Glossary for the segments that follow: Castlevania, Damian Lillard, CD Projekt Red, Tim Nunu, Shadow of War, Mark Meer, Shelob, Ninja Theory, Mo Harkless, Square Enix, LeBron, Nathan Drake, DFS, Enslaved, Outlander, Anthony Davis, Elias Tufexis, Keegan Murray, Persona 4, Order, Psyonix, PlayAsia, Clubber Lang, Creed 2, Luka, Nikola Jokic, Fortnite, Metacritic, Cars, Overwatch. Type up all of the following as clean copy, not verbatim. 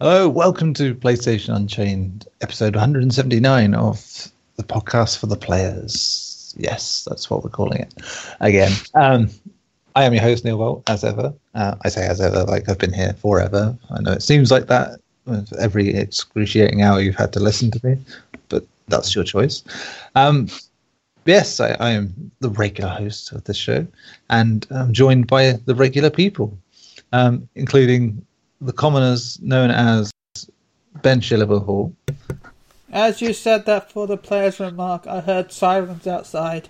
Hello, welcome to PlayStation Unchained, episode 179 of the podcast for the players. Yes, that's what we're calling it again. I am your host, Neil Volt, as ever. I say as ever, like I've been here forever. I know it seems like that with every excruciating hour you've had to listen to me, but that's your choice. Yes, I am the regular host of this show, and I'm joined by the regular people, including the commoners known as Ben Shilliver Hall. As you said that for the players' remark, I heard sirens outside.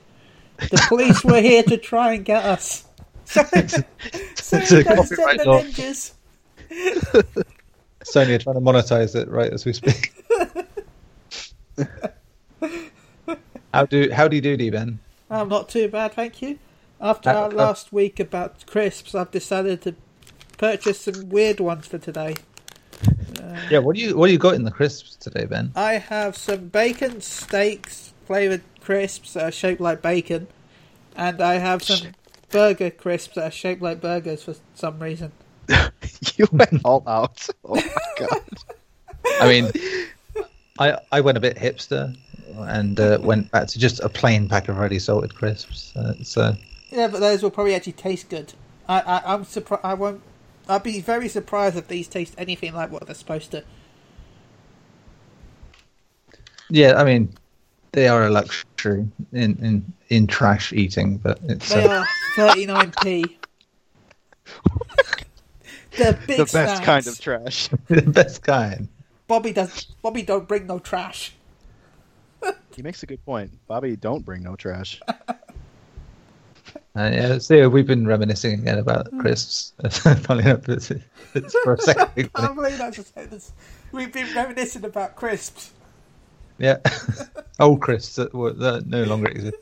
The police were here to try and get us. So don't send the ninjas. Sony are trying to monetize it right as we speak. Howdy doody, Ben? I'm not too bad, thank you. After our last week about crisps, I've decided to purchased some weird ones for today. What do you got in the crisps today, Ben? I have some bacon steaks flavoured crisps that are shaped like bacon, and I have some burger crisps that are shaped like burgers for some reason. You went all out. Oh my god. I mean, I went a bit hipster and went back to just a plain pack of ready salted crisps. Yeah, but those will probably actually taste good. I'm surprised. I won't. I'd be very surprised if these taste anything like what they're supposed to. Yeah, I mean, they are a luxury in trash eating, but it's... They are 39p. They're big. The best snacks. Kind of trash. The best kind. Bobby don't bring no trash. He makes a good point. Bobby don't bring no trash. So we've been reminiscing again about crisps. It's for a second. I can't believe that's a sentence. We've been reminiscing about crisps. Yeah, old crisps that no longer exist.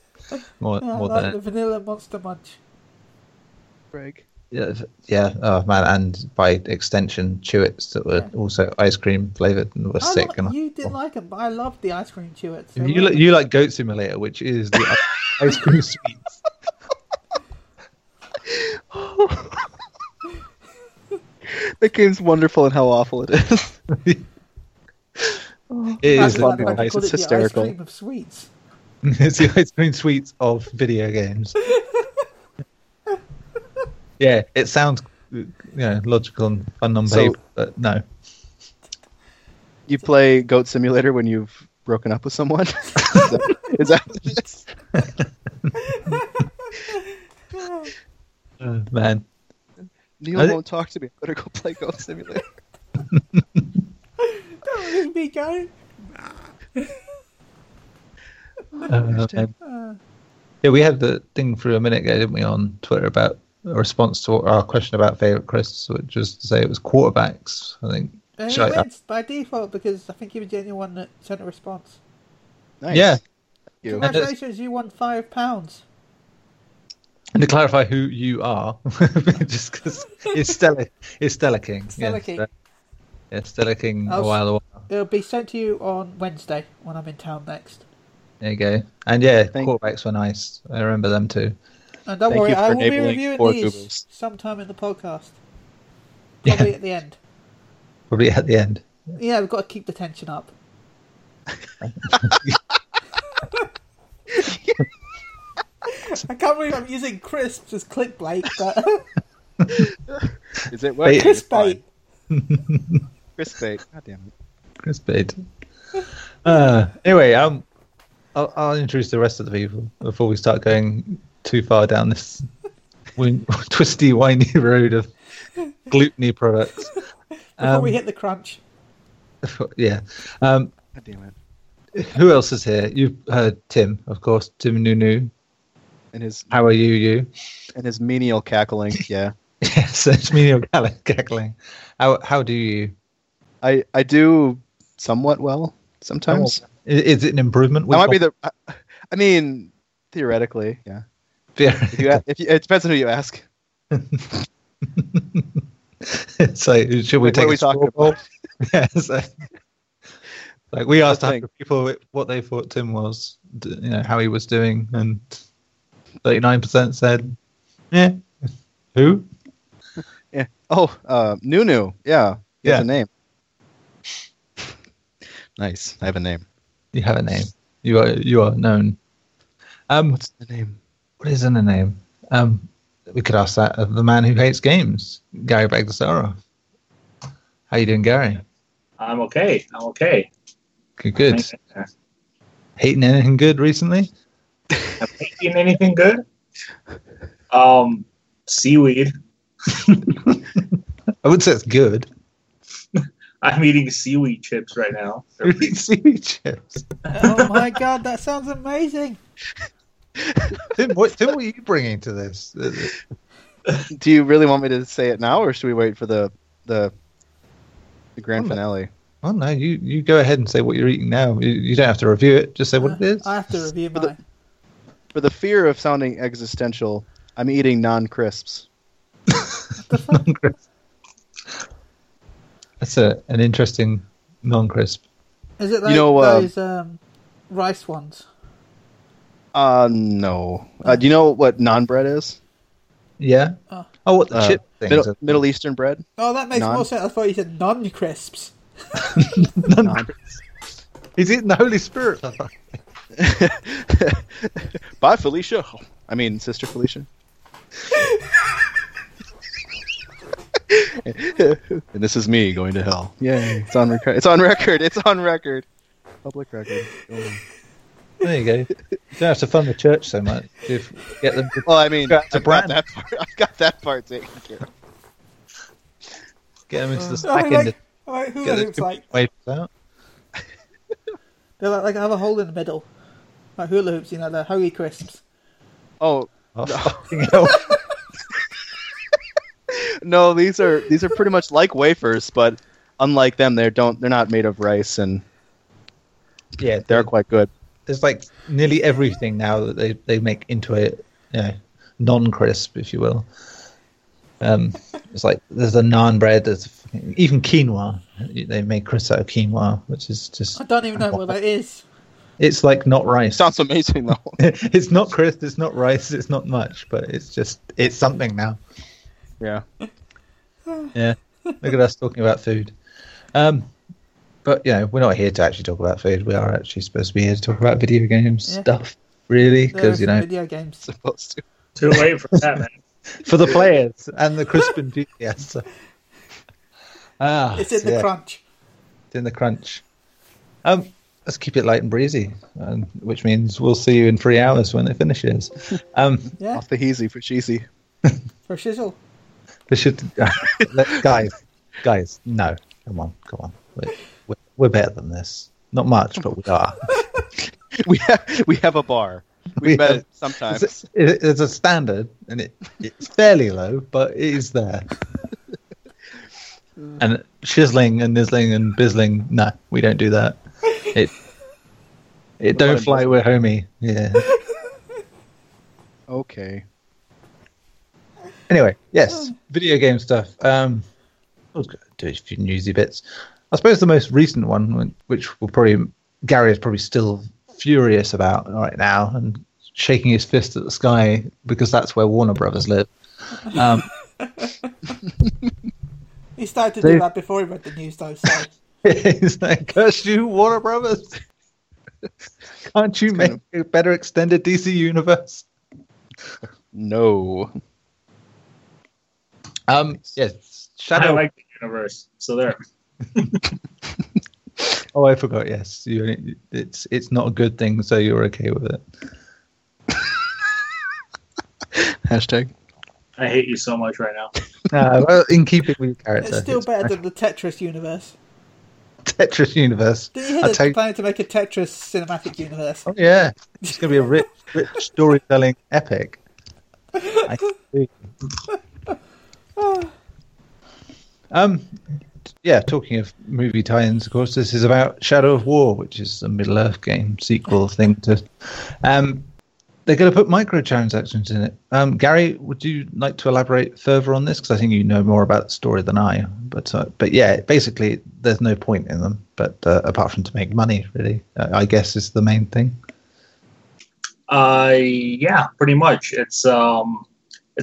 More like than the vanilla Monster Munch. Greg. Yeah. Oh man, and by extension, Chewits that were also ice cream flavored and were sick. You didn't like them, but I loved the ice cream Chewits. You like Goat Simulator, which is the ice cream sweets. That game's wonderful, and how awful it is. It's hysterical. Ice cream of sweets. It's the ice cream sweets of video games. Yeah, it sounds logical and fun on paper, but no. You play Goat Simulator when you've broken up with someone? Is that what it is? Oh, man. Neil won't talk to me. I better go play Goat Simulator. Don't leave me, Gary. Yeah, we had the thing through a minute ago, didn't we, on Twitter about a response to our question about favourite crisps, which was to say it was quarterbacks, I think. He wins by default because I think he was the only one that sent a response. Nice. Yeah. Congratulations, you won £5. And to clarify who you are, just because it's Stella King. Stella King. A while. It'll be sent to you on Wednesday when I'm in town next. There you go. And quarterbacks were nice. I remember them too. And don't worry, I will be reviewing these sometime in the podcast. Probably at the end. Yeah, we've got to keep the tension up. I can't believe I'm using crisps as clickbait, but... Is it working? Crispbait. God damn it. Crispbait. Anyway, I'll introduce the rest of the people before we start going too far down this twisty, windy road of gluten-y products. Before we hit the crunch. Yeah. God damn it. Who else is here? You've heard Tim, of course. Tim Nunu. And his, how are you? And his menial cackling, yeah. Yes, it's menial cackling. How do you? I do somewhat well sometimes. Oh, is it an improvement? I might be I mean, theoretically, yeah. It depends on who you ask. It's like, should we take a scoreboard? Yeah, it's like... Like we asked people what they thought Tim was, how he was doing, and... 39% said, "Yeah, who? Yeah, Nunu. Yeah, that's a name. Nice. I have a name. You have a name. You are known. What's the name? What is in the name? We could ask that of the man who hates games, Gary Bagdasarian. How you doing, Gary? I'm okay. Good. Hating anything good recently? I'm hating anything good? Seaweed. I would say it's good. I'm eating seaweed chips right now. You're eating seaweed chips? Oh my god, that sounds amazing! Tim, what are you bringing to this? Do you really want me to say it now, or should we wait for the grand finale? Oh no, you go ahead and say what you're eating now. You don't have to review it, just say what it is. I have to review mine. For the fear of sounding existential, I'm eating non-crisps. Non-crisps. That's an interesting non-crisp. Is it like those rice ones? No. Do you know what naan bread is? Yeah. Oh, what the chip things? Middle Eastern bread. Oh, that makes more sense. I thought you said non-crisps. Non-crisps. He's eating the Holy Spirit. Bye, Felicia. I mean, Sister Felicia. And this is me going to hell. Yay! It's on record. Public record. There you go. You don't have to fund the church so much. If get them. Well, I mean, I've got that part taken care of. Get them into the second. Like who it looks like? Out. They're like have a hole in the middle, like hula hoops. You know, the holy crisps. No. No, these are pretty much like wafers, but unlike them, they're not made of rice, and yeah, they're quite good. There's like nearly everything now that they make into a non-crisp, if you will. It's like there's a naan bread, there's even quinoa. They make crisps out of quinoa, which is just I don't even know what that is. It's like not rice. Sounds amazing though. It's not crisp, it's not rice, it's not much, but it's something now. Yeah. Yeah. Look at us talking about food. But, we're not here to actually talk about food. We are actually supposed to be here to talk about video games stuff, really, because, video games. Supposed to. Too late for that, man. For the players and the crisp enthusiasts. It's in the crunch. It's in the crunch. Let's keep it light and breezy, which means we'll see you in 3 hours when it finishes. Off the heezy for cheesy. For shizzle. Guys, no. Come on. We're better than this. Not much, but we are. we have a bar. We met it sometimes. It's a standard, and it's fairly low, but it is there. And shizzling and nizzling and bizzling, no, we don't do that. It don't fly, we're homie. Yeah. Okay. Anyway, yes, video game stuff. I was going to do a few newsy bits. I suppose the most recent one, which Gary is probably still furious about right now and shaking his fist at the sky because that's where Warner Brothers live. He started to do that before he read the news, though. So. He's like, curse you, Warner Brothers. Can't you make a better extended DC universe? No. Yes. Shadow. I like the universe, so there. Oh, I forgot. Yes, it's not a good thing, so you're okay with it. Hashtag. I hate you so much right now. Well, in keeping with your character, it's still better than the Tetris universe. Tetris universe. Did you hear they're planning to make a Tetris cinematic universe? Oh yeah, it's going to be a rich storytelling epic. I see. Talking of movie tie-ins, of course, this is about Shadow of War, which is a Middle Earth game sequel thing. They're going to put microtransactions in it. Gary, would you like to elaborate further on this? Because I think you know more about the story than I. But yeah, basically, there's no point in them. But apart from to make money, really, I guess is the main thing. Yeah, pretty much. It's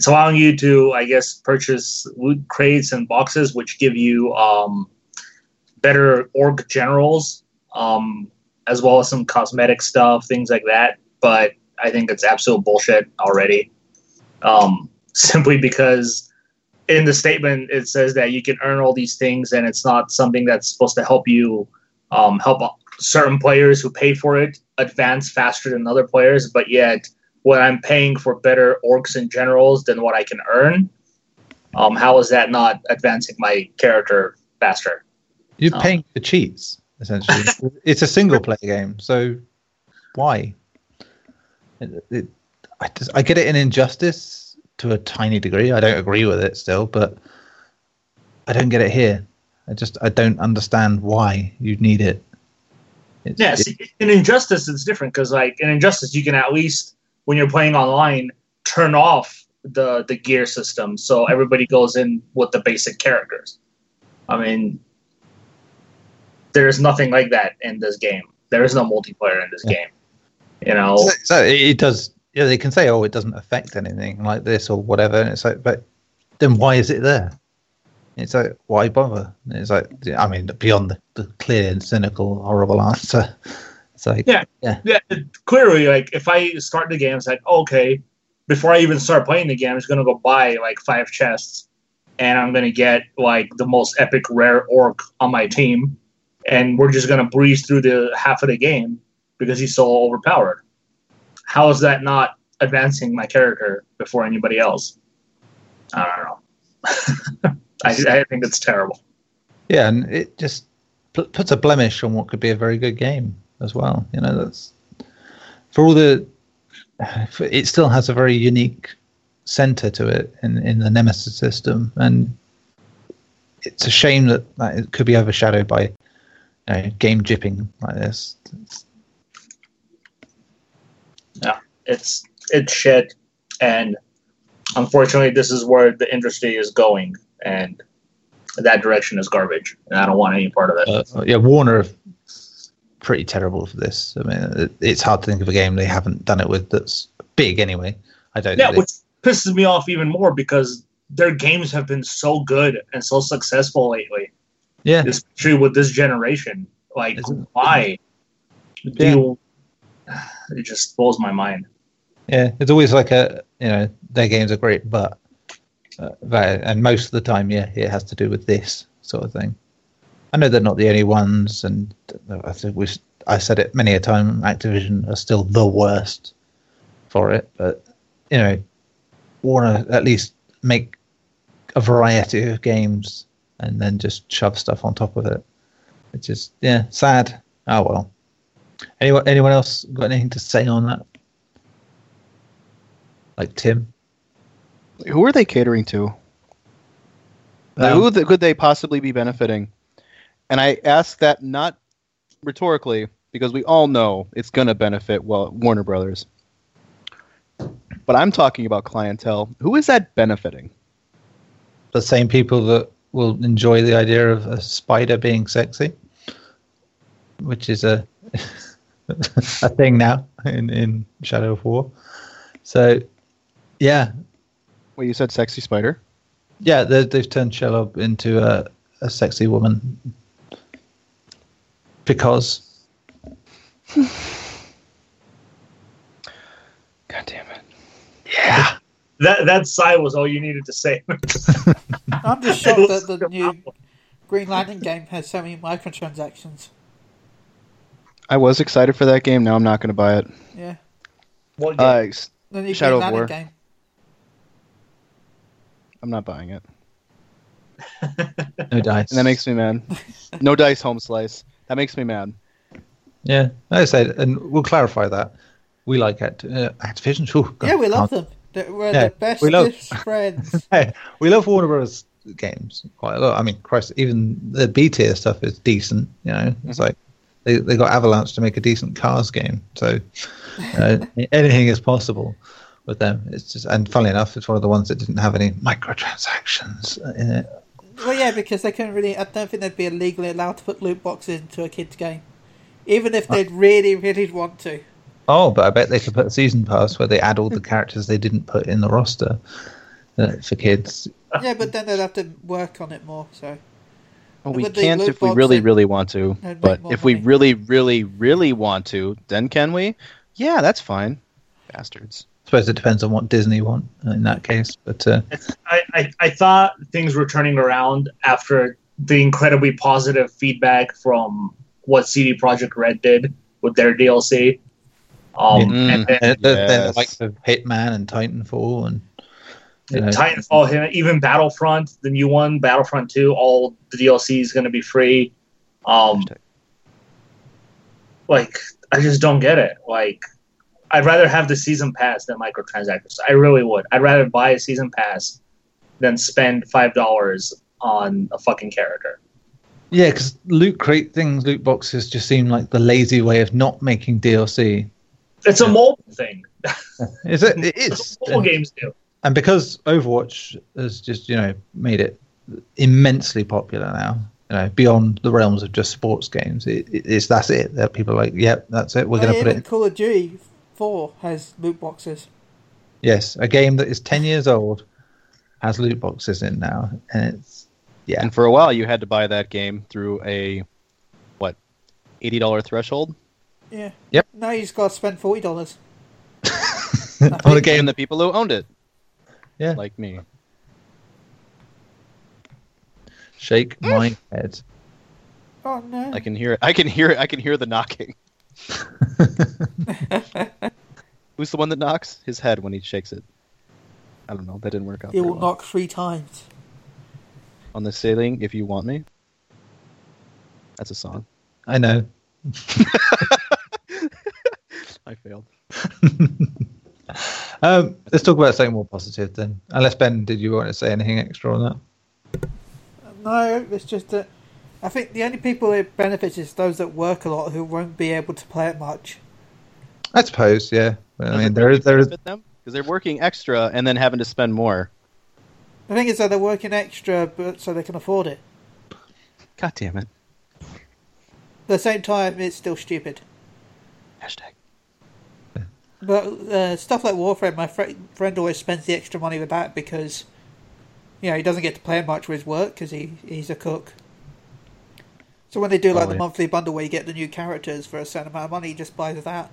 allowing you to, I guess, purchase loot crates and boxes, which give you better orc generals, as well as some cosmetic stuff, things like that. But I think it's absolute bullshit already. Simply because in the statement, it says that you can earn all these things, and it's not something that's supposed to help you help certain players who pay for it advance faster than other players. But yet, when I'm paying for better orcs and generals than what I can earn, how is that not advancing my character faster? You're paying for cheats, essentially. It's a single-player game, so why? I get it in Injustice to a tiny degree. I don't agree with it still, but I don't get it here. I don't understand why you'd need it. In Injustice, it's different, because like in Injustice, you can at least, when you're playing online, turn off the gear system so everybody goes in with the basic characters. I mean, there's nothing like that in this game. There is no multiplayer in this game. You know, so it does. Yeah, they can say, "Oh, it doesn't affect anything like this or whatever," and it's like, but then why is it there? It's like, why bother? And it's like, I mean, beyond the clear and cynical, horrible answer. It's like, yeah. Clearly, like if I start the game, it's like, okay, before I even start playing the game, I'm just gonna go buy like 5 chests, and I'm gonna get like the most epic rare orc on my team, and we're just gonna breeze through the half of the game because he's so overpowered. How is that not advancing my character before anybody else? I don't know. I think it's terrible. Yeah, and it just puts a blemish on what could be a very good game as well. You know, that's for all the. It still has a very unique center to it in the Nemesis system, and it's a shame that it could be overshadowed by game jipping like this. Yeah, it's shit, and unfortunately, this is where the industry is going, and that direction is garbage, and I don't want any part of it. Warner, pretty terrible for this. I mean, it's hard to think of a game they haven't done it with that's big anyway. Yeah, which pisses me off even more because their games have been so good and so successful lately. Yeah, especially with this generation. Like, why do you? It just blows my mind. Yeah, it's always like their games are great, but and most of the time, it has to do with this sort of thing. I know they're not the only ones, and I think I said it many a time. Activision are still the worst for it, but Warner at least make a variety of games and then just shove stuff on top of it, which is sad. Oh well. Anyone else got anything to say on that? Like Tim? Who are they catering to? Who could they possibly be benefiting? And I ask that not rhetorically, because we all know it's going to benefit Warner Brothers. But I'm talking about clientele. Who is that benefiting? The same people that will enjoy the idea of a spider being sexy, which is a thing now in Shadow of War. So, yeah. Well, you said sexy spider? Yeah, they've turned Shelob into a sexy woman. Because. God damn it. Yeah. That sigh was all you needed to say. I'm just shocked that the new Green Lantern game has so many microtransactions. I was excited for that game. Now I'm not going to buy it. Yeah. What game? The Shadow of War game. I'm not buying it. No dice. And that makes me mad. No dice, home slice. That makes me mad. Yeah. Like I said, and we'll clarify that. We like Activision. Ooh, God, we love them. We're the best friends. We love Warner Bros. Games quite a lot. I mean, Christ, even the B-tier stuff is decent. It's like, They got Avalanche to make a decent Cars game, so anything is possible with them. It's just, and funnily enough, it's one of the ones that didn't have any microtransactions in it. Well, yeah, because they couldn't really. I don't think they'd be legally allowed to put loot boxes into a kids' game, even if they'd really, really want to. Oh, but I bet they could put a season pass where they add all the characters they didn't put in the roster for kids. Yeah, but then they'd have to work on it more. So Well, we can't if we really, really want to. But if we really, really, really want to, then can we? Yeah, that's fine. Bastards. I suppose it depends on what Disney want in that case. But I thought things were turning around after the incredibly positive feedback from what CD Projekt Red did with their DLC. And then like the Hitman and Titanfall and Titanfall, even Battlefront, the new one, Battlefront 2, all the DLC is going to be free. I just don't get it. Like, I'd rather have the season pass than microtransactions. I really would. I'd rather buy a season pass than spend $5 on a fucking character. Yeah, because loot crate things, loot boxes just seem like the lazy way of not making DLC. It's a mobile thing. Is it? It is. Mobile games do. And because Overwatch has just, made it immensely popular now, beyond the realms of just sports games, that's it. That people are like, yep, that's it. We're going to put it in. Call of Duty 4 has loot boxes. Yes, a game that is 10 years old has loot boxes in now, and it's yeah. And for a while, you had to buy that game through a $80 threshold. Yeah. Yep. Now you just got to spend $40 on a game that people who owned it. Yeah. Like me. Shake my head. Oh no. I can hear it. I can hear the knocking. Who's the one that knocks? His head when he shakes it. I don't know. That didn't work out. It will knock 3 times. On the ceiling, if you want me. That's a song. I know. I failed. Let's talk about something more positive then. Unless, Ben, did you want to say anything extra on that? No, it's just that I think the only people it benefits is those that work a lot who won't be able to play it much. I suppose, yeah. Well, I mean, there is them because they're working extra and then having to spend more. The thing is that they're working extra so they can afford it. God damn it. At the same time, it's still stupid. Hashtag. But stuff like Warframe, my friend always spends the extra money with that because, he doesn't get to play much with his work because he's a cook. So when they do the monthly bundle where you get the new characters for a certain amount of money, he just buys that.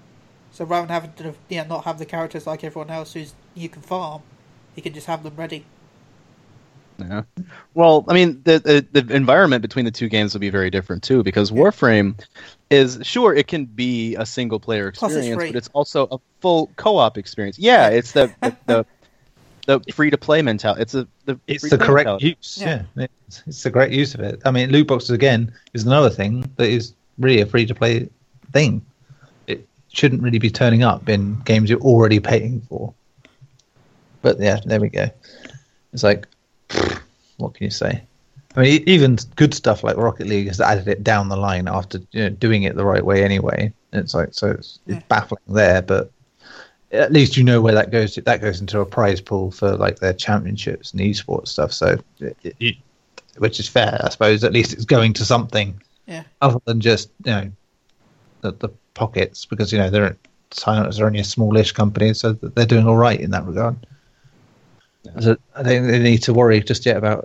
So rather than having to not have the characters like everyone else who's you can farm, you can just have them ready. Yeah. Well, I mean, the environment between the two games will be very different too, because Warframe is sure it can be a single player experience, but it's also a full co-op experience. Yeah, it's the free to play mentality. It's the correct mentality. Use. Yeah, it's the correct use of it. I mean, loot boxes again is another thing that is really a free to play thing. It shouldn't really be turning up in games you're already paying for. But yeah, there we go. It's like. What can you say? I mean, even good stuff like Rocket League has added it down the line after doing it the right way anyway. It's like it's baffling there, but at least you know where that goes. That goes into a prize pool for like their championships and esports stuff. So, which is fair, I suppose. At least it's going to something other than just the pockets, because Psyonix are only a smallish company, so they're doing all right in that regard. So I don't think they need to worry just yet about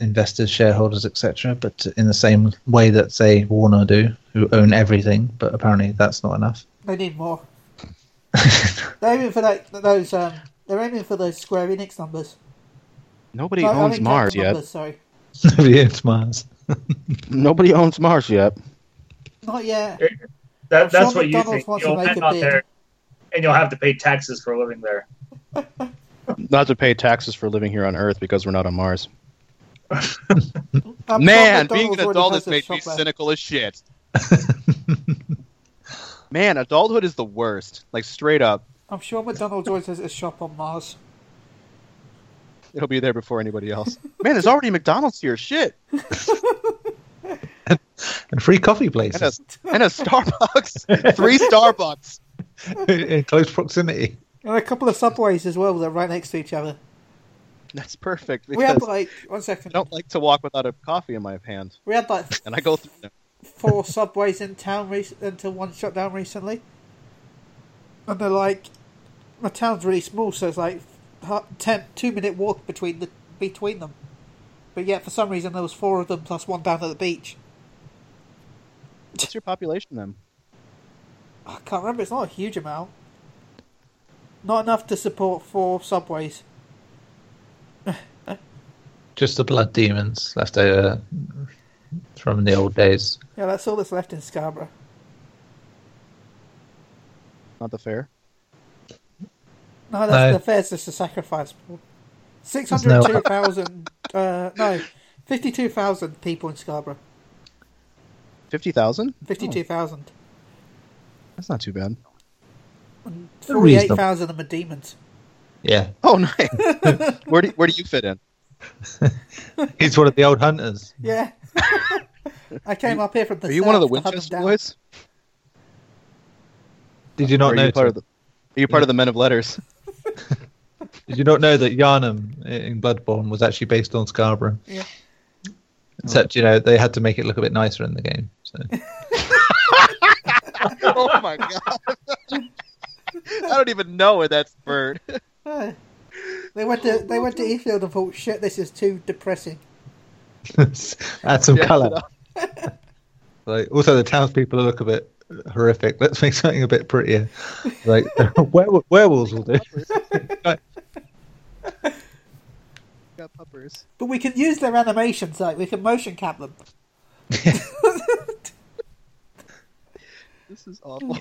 investors, shareholders, etc. But in the same way that, say, Warner do, who own everything, but apparently that's not enough. They need more. They're aiming for those Square Enix numbers. Nobody owns Mars yet. Nobody owns Mars. Nobody owns Mars yet. Not yet. That's what you think. You'll end up there, and you'll have to pay taxes for living there. Not to pay taxes for living here on Earth because we're not on Mars. Man, being an adult has made me cynical as shit. Man, adulthood is the worst. Like, straight up. I'm sure McDonald's always has a shop on Mars. It'll be there before anybody else. Man, there's already McDonald's here. Shit. and free coffee places. And a Starbucks. 3 Starbucks. In close proximity. And a couple of Subways as well that are right next to each other. That's perfect. We had one second. I don't like to walk without a coffee in my hand. We had and I go through them. 4 Subways in town until one shut down recently. And they're my town's really small, so it's 2-minute walk between them. But yet, for some reason, there was four of them plus one down at the beach. What's your population, then? I can't remember. It's not a huge amount. Not enough to support four subways. Just the blood demons left over from the old days. Yeah, that's all that's left in Scarborough. Not the fair? No, that's the fair's just a sacrifice pool. 602,000... 52,000 people in Scarborough. 50,000? 52,000. Oh. That's not too bad. 48,000 of them are demons. Yeah. Oh, nice. Where do you fit in? He's one of the old hunters. Yeah. I came up here from the south. Are you one of the Winchester boys? Did you not know? Are you part of the Men of Letters? Did you not know that Yharnam in Bloodborne was actually based on Scarborough? Yeah. Except, you know, they had to make it look a bit nicer in the game. So. Oh my god. I don't even know where that's bird. They went to Eastfield and thought, shit, this is too depressing. Add some colour. Like, also, the townspeople look a bit horrific. Let's make something a bit prettier. Like, werewolves will do. Got puppers. But we can use their animations, like, we can motion cap them. Yeah. This is awful.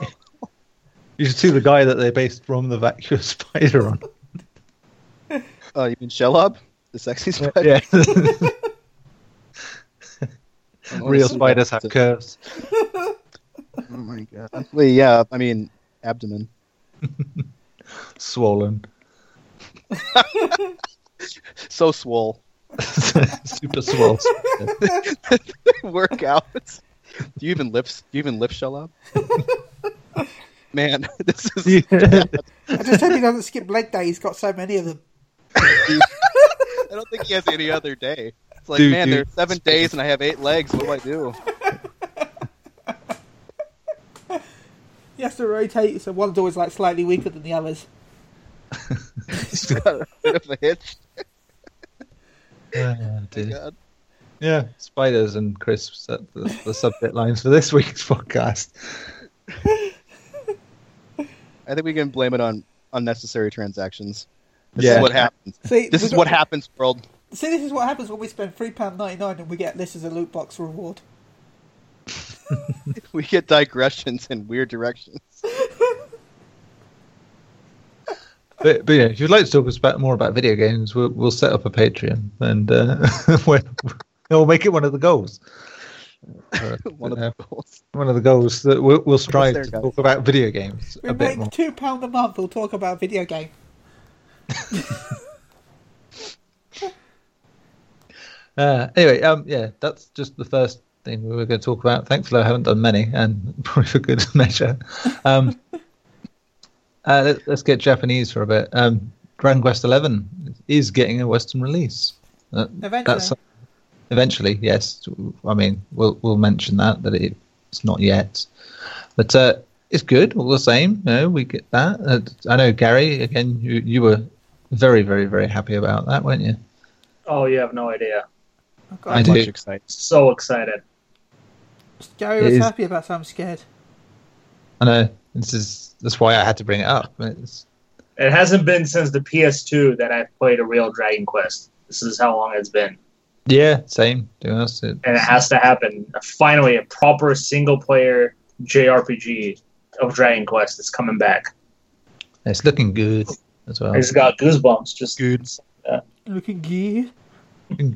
You should see the guy that they based From the Vacuous Spider on. Oh, you mean Shelob? The sexy spider? Yeah. Real spiders have curves. Oh my god. Well, yeah, I mean, abdomen. Swollen. So swole. Super swole. Workouts. Do you even lift Shelob? Man, this is... Yeah. I just hope he doesn't skip leg day. He's got so many of them. I don't think he has any other day. It's like, there's 7 days and I have 8 legs. What do I do? He has to rotate, so one's always like slightly weaker than the others. He's got a bit of a hitch. Oh, yeah, spiders and crisps at the subject lines for this week's podcast. I think we can blame it on unnecessary transactions. This is what happens. See, what happens, world. See, this is what happens when we spend £3.99 and we get this as a loot box reward. We get digressions in weird directions. But yeah, if you'd like to talk more about video games, we'll set up a Patreon and we'll make it one of the goals. One of the goals that we'll strive to talk about video games. We make £2 a month. We'll talk about video game. Anyway, that's just the first thing we were going to talk about. Thankfully, I haven't done many, and probably for good measure. Let's get Japanese for a bit. Dragon Quest XI is getting a Western release. Eventually, yes. I mean, we'll mention that it's not yet, but it's good all the same. No, we get that. I know, Gary. Again, you were very, very, very happy about that, weren't you? Oh, you have no idea. So excited. Gary was happy about, so I'm scared. I know. That's why I had to bring it up. It hasn't been since the PS2 that I've played a real Dragon Quest. This is how long it's been. Yeah, same. And it has to happen. Finally, a proper single-player JRPG of Dragon Quest is coming back. It's looking good as well. I just got goosebumps. Just good. Looking good.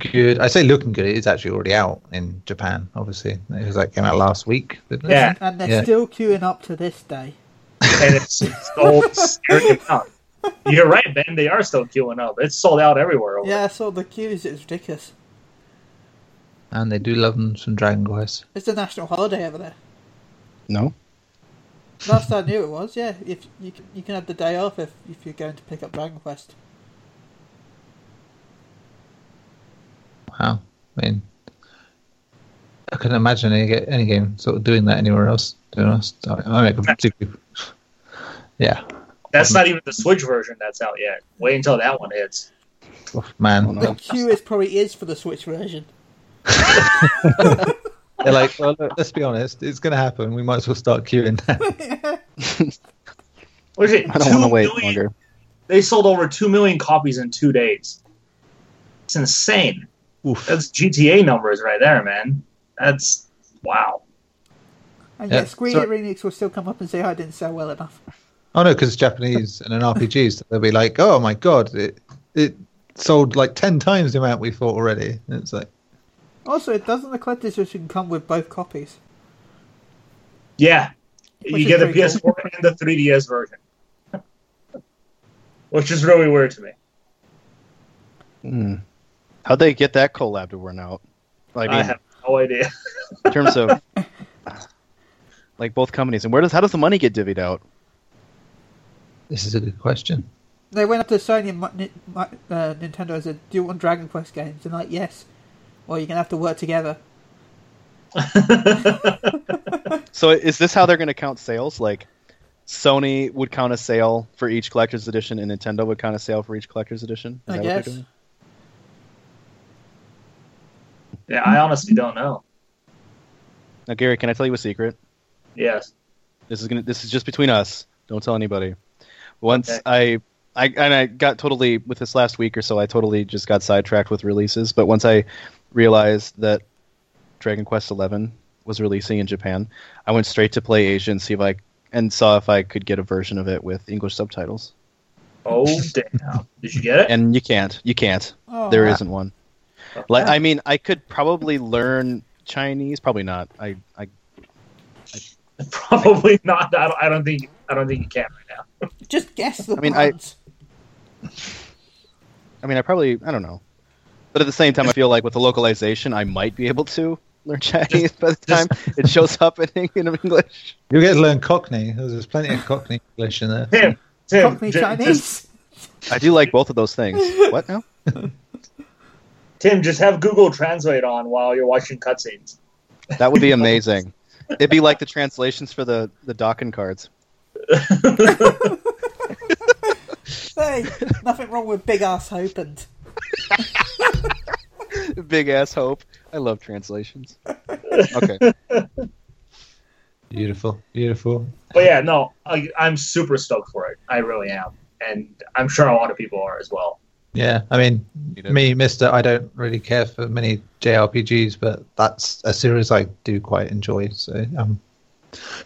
Good. I say looking good. It is actually already out in Japan. Obviously, it came out last week. Didn't it? Yeah, and they're still queuing up to this day. And it's sold. Out. You're right, Ben. They are still queuing up. It's sold out everywhere. Over. Yeah, I saw the queues. It's ridiculous. And they do love them some Dragon Quest. It's a national holiday over there. No. Last I knew it was, yeah. If you can have the day off if you're going to pick up Dragon Quest. Wow. I mean, I couldn't imagine any game sort of doing that anywhere else, to be honest. Yeah. That's not even the Switch version that's out yet. Wait until that one hits. Oh, man. Oh, no. The QS probably is for the Switch version. They're like, well, look, let's be honest, it's going to happen. We might as well start queuing now. What is it? I don't want to wait longer. They sold over 2 million copies in 2 days. It's insane. Oof. That's GTA numbers right there, man. That's wow. And yeah, Square Enix will still come up and say, I didn't sell well enough. Oh, no, because it's Japanese and an RPG, so they'll be like, oh, my God, it sold like 10 times the amount we thought already. And it's like... Also, doesn't the collector's edition come with both copies? Yeah. You get the PS4 cool. and the 3DS version. Which is really weird to me. Hmm. How'd they get that collab to run out? Like, I have no idea. In terms of like both companies, and how does the money get divvied out? This is a good question. They went up to Sony and Nintendo and said, "Do you want Dragon Quest games?" And like, yes. Well, you're gonna have to work together. So, is this how they're gonna count sales? Like, Sony would count a sale for each collector's edition, and Nintendo would count a sale for each collector's edition. Is I that guess. What they're doing? Yeah, I honestly don't know. Now, Gary, can I tell you a secret? Yes. This is just between us. Don't tell anybody. Once okay. I got totally with this last week or so. I totally just got sidetracked with releases. But once I realized that Dragon Quest XI was releasing in Japan, I went straight to PlayAsia and saw if I could get a version of it with English subtitles. Oh damn! Did you get it? And you can't. You can't. Oh, there isn't one. Okay. Like, I mean, I could probably learn Chinese. Probably not. Probably not. I don't think you can right now. Just guess the words. I mean, I don't know. But at the same time, I feel like with the localization, I might be able to learn Chinese by the time it shows up in English. You'll get to learn Cockney. There's plenty of Cockney English in there. Tim, Cockney Chinese? I do like both of those things. What now? Tim, just have Google Translate on while you're watching cutscenes. That would be amazing. It'd be like the translations for the Dokken cards. Hey, nothing wrong with Big Ass Hope and... Big Ass Hope. I love translations. Okay. Beautiful, beautiful. But yeah, no, I'm super stoked for it. I really am. And I'm sure a lot of people are as well. Yeah, I mean, me, Mr. I don't really care for many JRPGs, but that's a series I do quite enjoy, so I'm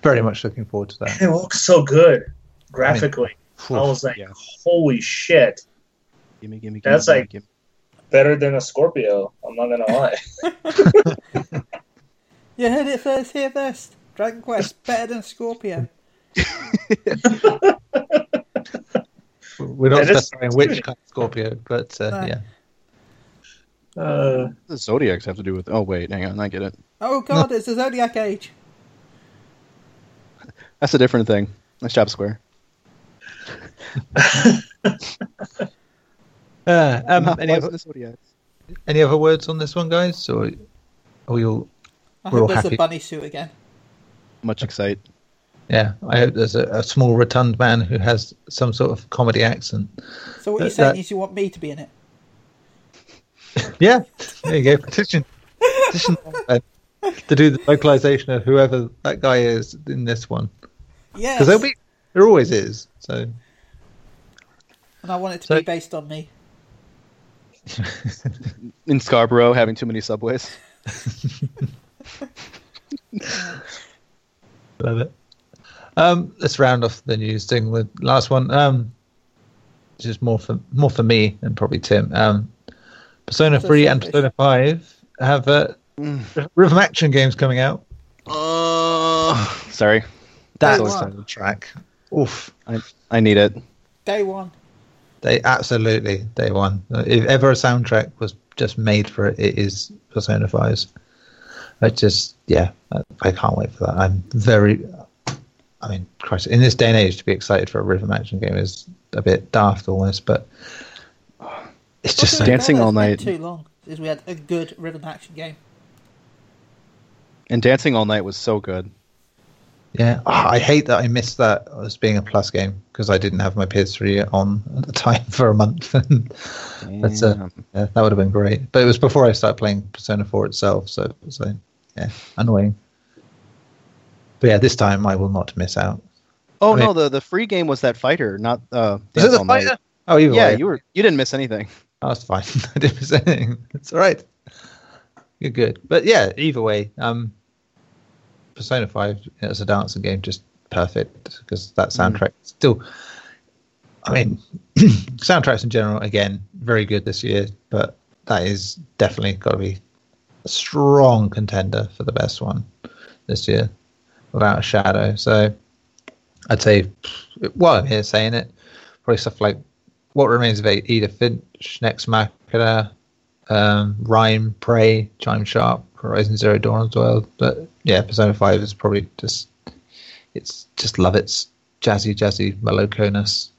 very much looking forward to that. It looks so good, graphically. I mean, I was like, yeah. Holy shit. Gimme, that's like better than a Scorpio, I'm not going to lie. You heard it first here first. Dragon Quest, better than Scorpio. We're not specifying which kind of Scorpio, but yeah. What does the Zodiacs have to do with... Oh, wait, hang on, I get it. Oh, God, no. It's the Zodiac Age. That's a different thing. Let's shop Square. Any other words on this one, guys? Or are we all, I hope all there's happy? A bunny suit again. Much excite. Yeah, I hope there's a small rotund man who has some sort of comedy accent. So what you're saying is you want me to be in it? Yeah, there you go. Petition to do the localization of whoever that guy is in this one. Yeah, because there always is. So, and I want it to be based on me. In Scarborough, having too many subways. Love it. Let's round off the news thing with last one. Just more for me and probably Tim. Persona 3 and Persona 5 have rhythm action games coming out. Sorry, that was on the track. Oof, I need it. Day one. Day one. If ever a soundtrack was just made for it, it is Persona 5's. I can't wait for that. Christ, in this day and age, to be excited for a rhythm action game is a bit daft almost, but it's just dancing all night. Too long since we had a good rhythm action game. And dancing all night was so good. Yeah, I hate that I missed that as being a Plus game because I didn't have my PS3 on at the time for a month. That's yeah, that would have been great. But it was before I started playing Persona 4 itself, so yeah, annoying. But yeah, this time I will not miss out. Oh, I mean, no, the free game was that fighter, not the All Might. Fighter? Oh, yeah, you didn't miss anything. Oh, it's fine. I didn't miss anything. It's all right. You're good. But yeah, either way, Persona 5 as a dancing game, just perfect, because that soundtrack still, I mean, soundtracks in general, again, very good this year, but that is definitely got to be a strong contender for the best one this year, without a shadow. So I'd say, while I'm here saying it, probably stuff like What Remains of Edith Finch, Nex Machina, Rhyme, Prey, Chime Sharp, Horizon Zero Dawn as well. But yeah, Persona 5 is probably just, it's just love its jazzy meloconess.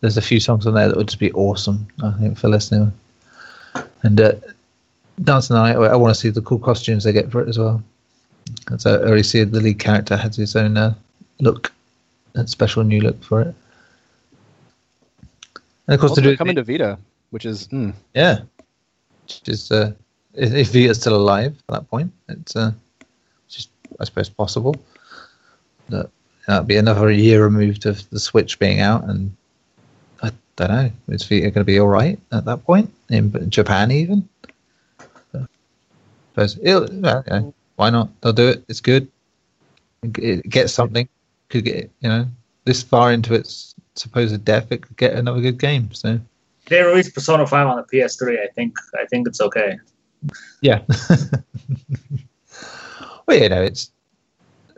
There's a few songs on there that would just be awesome, I think, for listening. And Dancing the Night, I want to see the cool costumes they get for it as well. And so I already see the lead character has his own look, a special new look for it. And of course, they're coming to Vita, which is yeah, which is if Vita's still alive at that point, it's just, I suppose, possible that that'd be another year removed of the Switch being out, and I don't know, is Vita going to be all right at that point in Japan even? But why not? They'll do it. It's good. It gets something. Could get, you know, this far into its supposed death, it could get another good game. So they released Persona 5 on the PS3. I think it's okay. Yeah. Well, you know, it's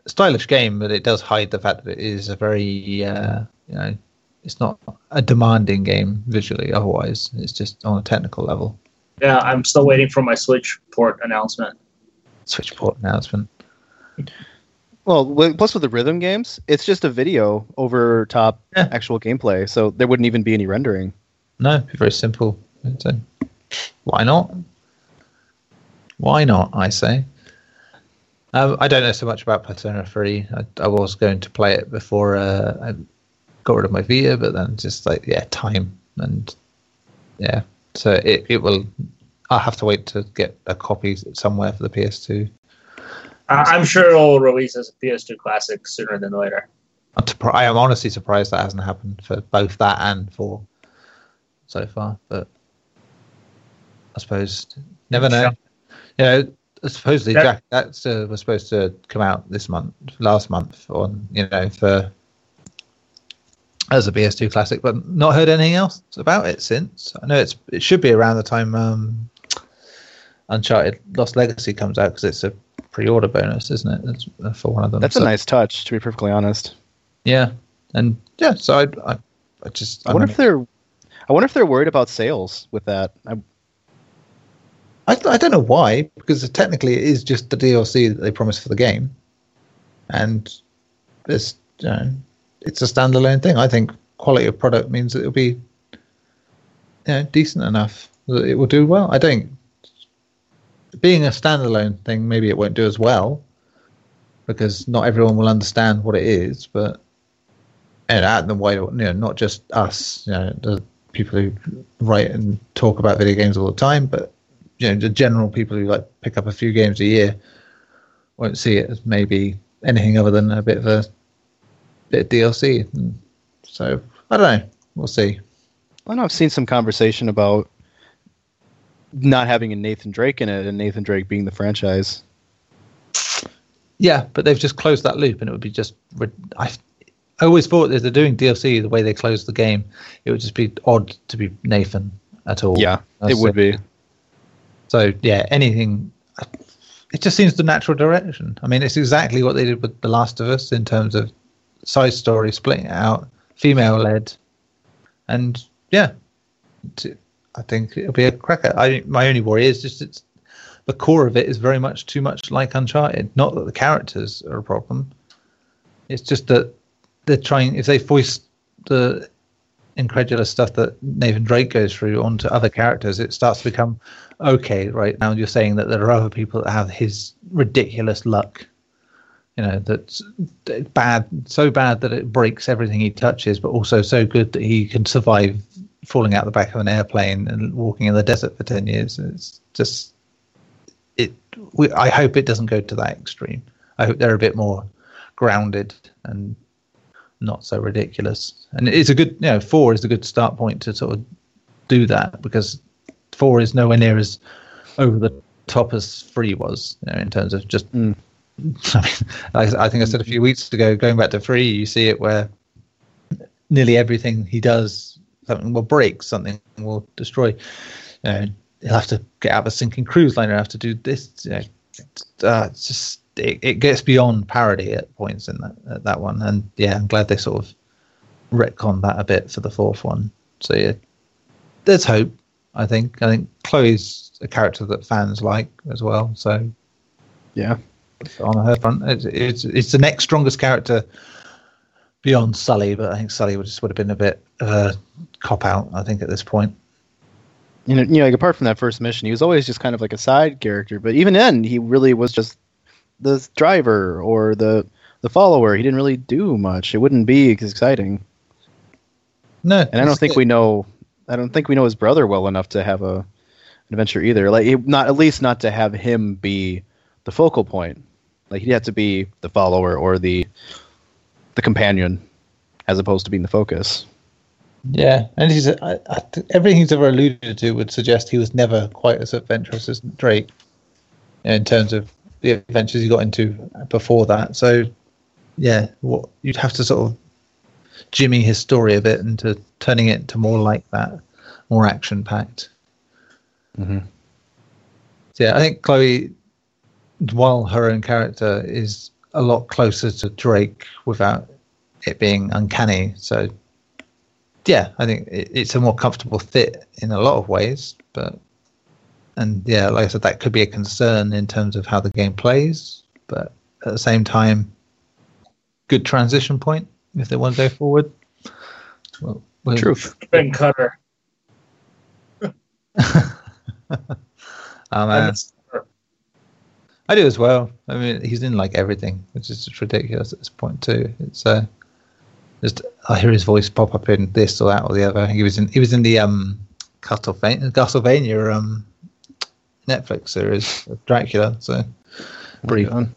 a stylish game, but it does hide the fact that it is a very you know, it's not a demanding game visually. Otherwise, it's just on a technical level. Yeah, I'm still waiting for my Switch port announcement. Switch port announcement. Well, plus with the rhythm games, it's just a video over top actual gameplay, so there wouldn't even be any rendering. No, it'd be very simple. So why not? Why not, I say. I don't know so much about Persona 3. I was going to play it before I got rid of my Vita, but then just like, yeah, time. And yeah, so it will... I'll have to wait to get a copy somewhere for the PS2. I'm sure it'll release as a PS2 classic sooner than later. I am honestly surprised that hasn't happened for both that and 4 so far, but I suppose never know. Yeah, you know, supposedly Jack, that's was supposed to come out last month, on, you know, for as a PS2 classic, but not heard anything else about it since. I know it should be around the time Uncharted Lost Legacy comes out, because it's a pre-order bonus, isn't it? That's for one of them. That's a nice touch, to be perfectly honest. Yeah, and yeah. So I wonder if they're worried about sales with that. I don't know why, because technically it is just the DLC that they promised for the game, and this, you know, it's a standalone thing. I think quality of product means that it'll be, you know, decent enough that it will do well. I don't. Being a standalone thing, maybe it won't do as well, because not everyone will understand what it is. But and out in the wide, you know, not just us, you know, the people who write and talk about video games all the time, but you know, the general people who like pick up a few games a year won't see it as maybe anything other than a bit of DLC. And so I don't know. We'll see. I know I've seen some conversation about not having a Nathan Drake in it, and Nathan Drake being the franchise. Yeah, but they've just closed that loop, and it would be just... I always thought that they're doing DLC the way they closed the game. It would just be odd to be Nathan at all. Yeah, it would be. So, yeah, anything... It just seems the natural direction. I mean, it's exactly what they did with The Last of Us in terms of side story, splitting it out, female-led, and, yeah... I think it'll be a cracker. My only worry is just it's the core of it is very much too much like Uncharted. Not that the characters are a problem. It's just that they're trying, if they foist the incredulous stuff that Nathan Drake goes through onto other characters, it starts to become, okay, right now you're saying that there are other people that have his ridiculous luck. you know, that's bad, so bad that it breaks everything he touches, but also so good that he can survive falling out the back of an airplane and walking in the desert for 10 years. It's just, I hope it doesn't go to that extreme. I hope they're a bit more grounded and not so ridiculous. And it's a good, you know, 4 is a good start point to sort of do that, because 4 is nowhere near as over the top as 3 was, you know, in terms of just, I think I said a few weeks ago, going back to 3, you see it where nearly everything he does, something will break, something will destroy. You know, he'll have to get out of a sinking cruise liner, he'll have to do this. You know, it's just, it gets beyond parody at points in that one. And yeah, I'm glad they sort of retconned that a bit for the 4th one. So yeah, there's hope. I think Chloe's a character that fans like as well. So yeah, on her front, it's the next strongest character beyond Sully, but I think Sully would have been a bit of a cop out, I think, at this point. You know, like, apart from that first mission, he was always just kind of like a side character. But even then, he really was just the driver or the follower. He didn't really do much. It wouldn't be exciting. No, and I don't think we know his brother well enough to have an adventure either. Like, not to have him be the focal point. Like, he'd have to be the follower or the companion, as opposed to being the focus. Yeah, and everything he's ever alluded to would suggest he was never quite as adventurous as Drake, in terms of the adventures he got into before that. So, yeah, you'd have to sort of jimmy his story a bit into turning it to more like that, more action-packed. Mm-hmm. So, yeah, I think Chloe, while her own character is a lot closer to Drake without it being uncanny, so yeah, I think it's a more comfortable fit in a lot of ways, and yeah, like I said, that could be a concern in terms of how the game plays, but at the same time, good transition point if they want to go forward. Well, truth. Ben Cutter. I do as well. I mean, he's in like everything, which is just ridiculous at this point too. It's just I hear his voice pop up in this or that or the other. He was in the Castlevania Netflix series of Dracula, so pretty fun.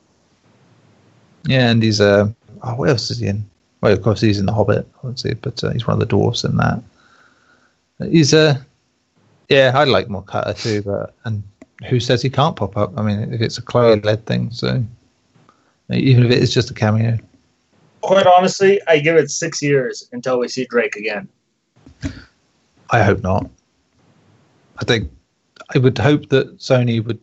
Yeah, and he's what else is he in? Well, of course he's in The Hobbit, obviously, but he's one of the dwarves in that. He's I'd like more Cutter too, but who says he can't pop up? I mean, if it's a Chloe-led thing, so even if it is just a cameo. Quite honestly, I give it 6 years until we see Drake again. I hope not. I would hope that Sony would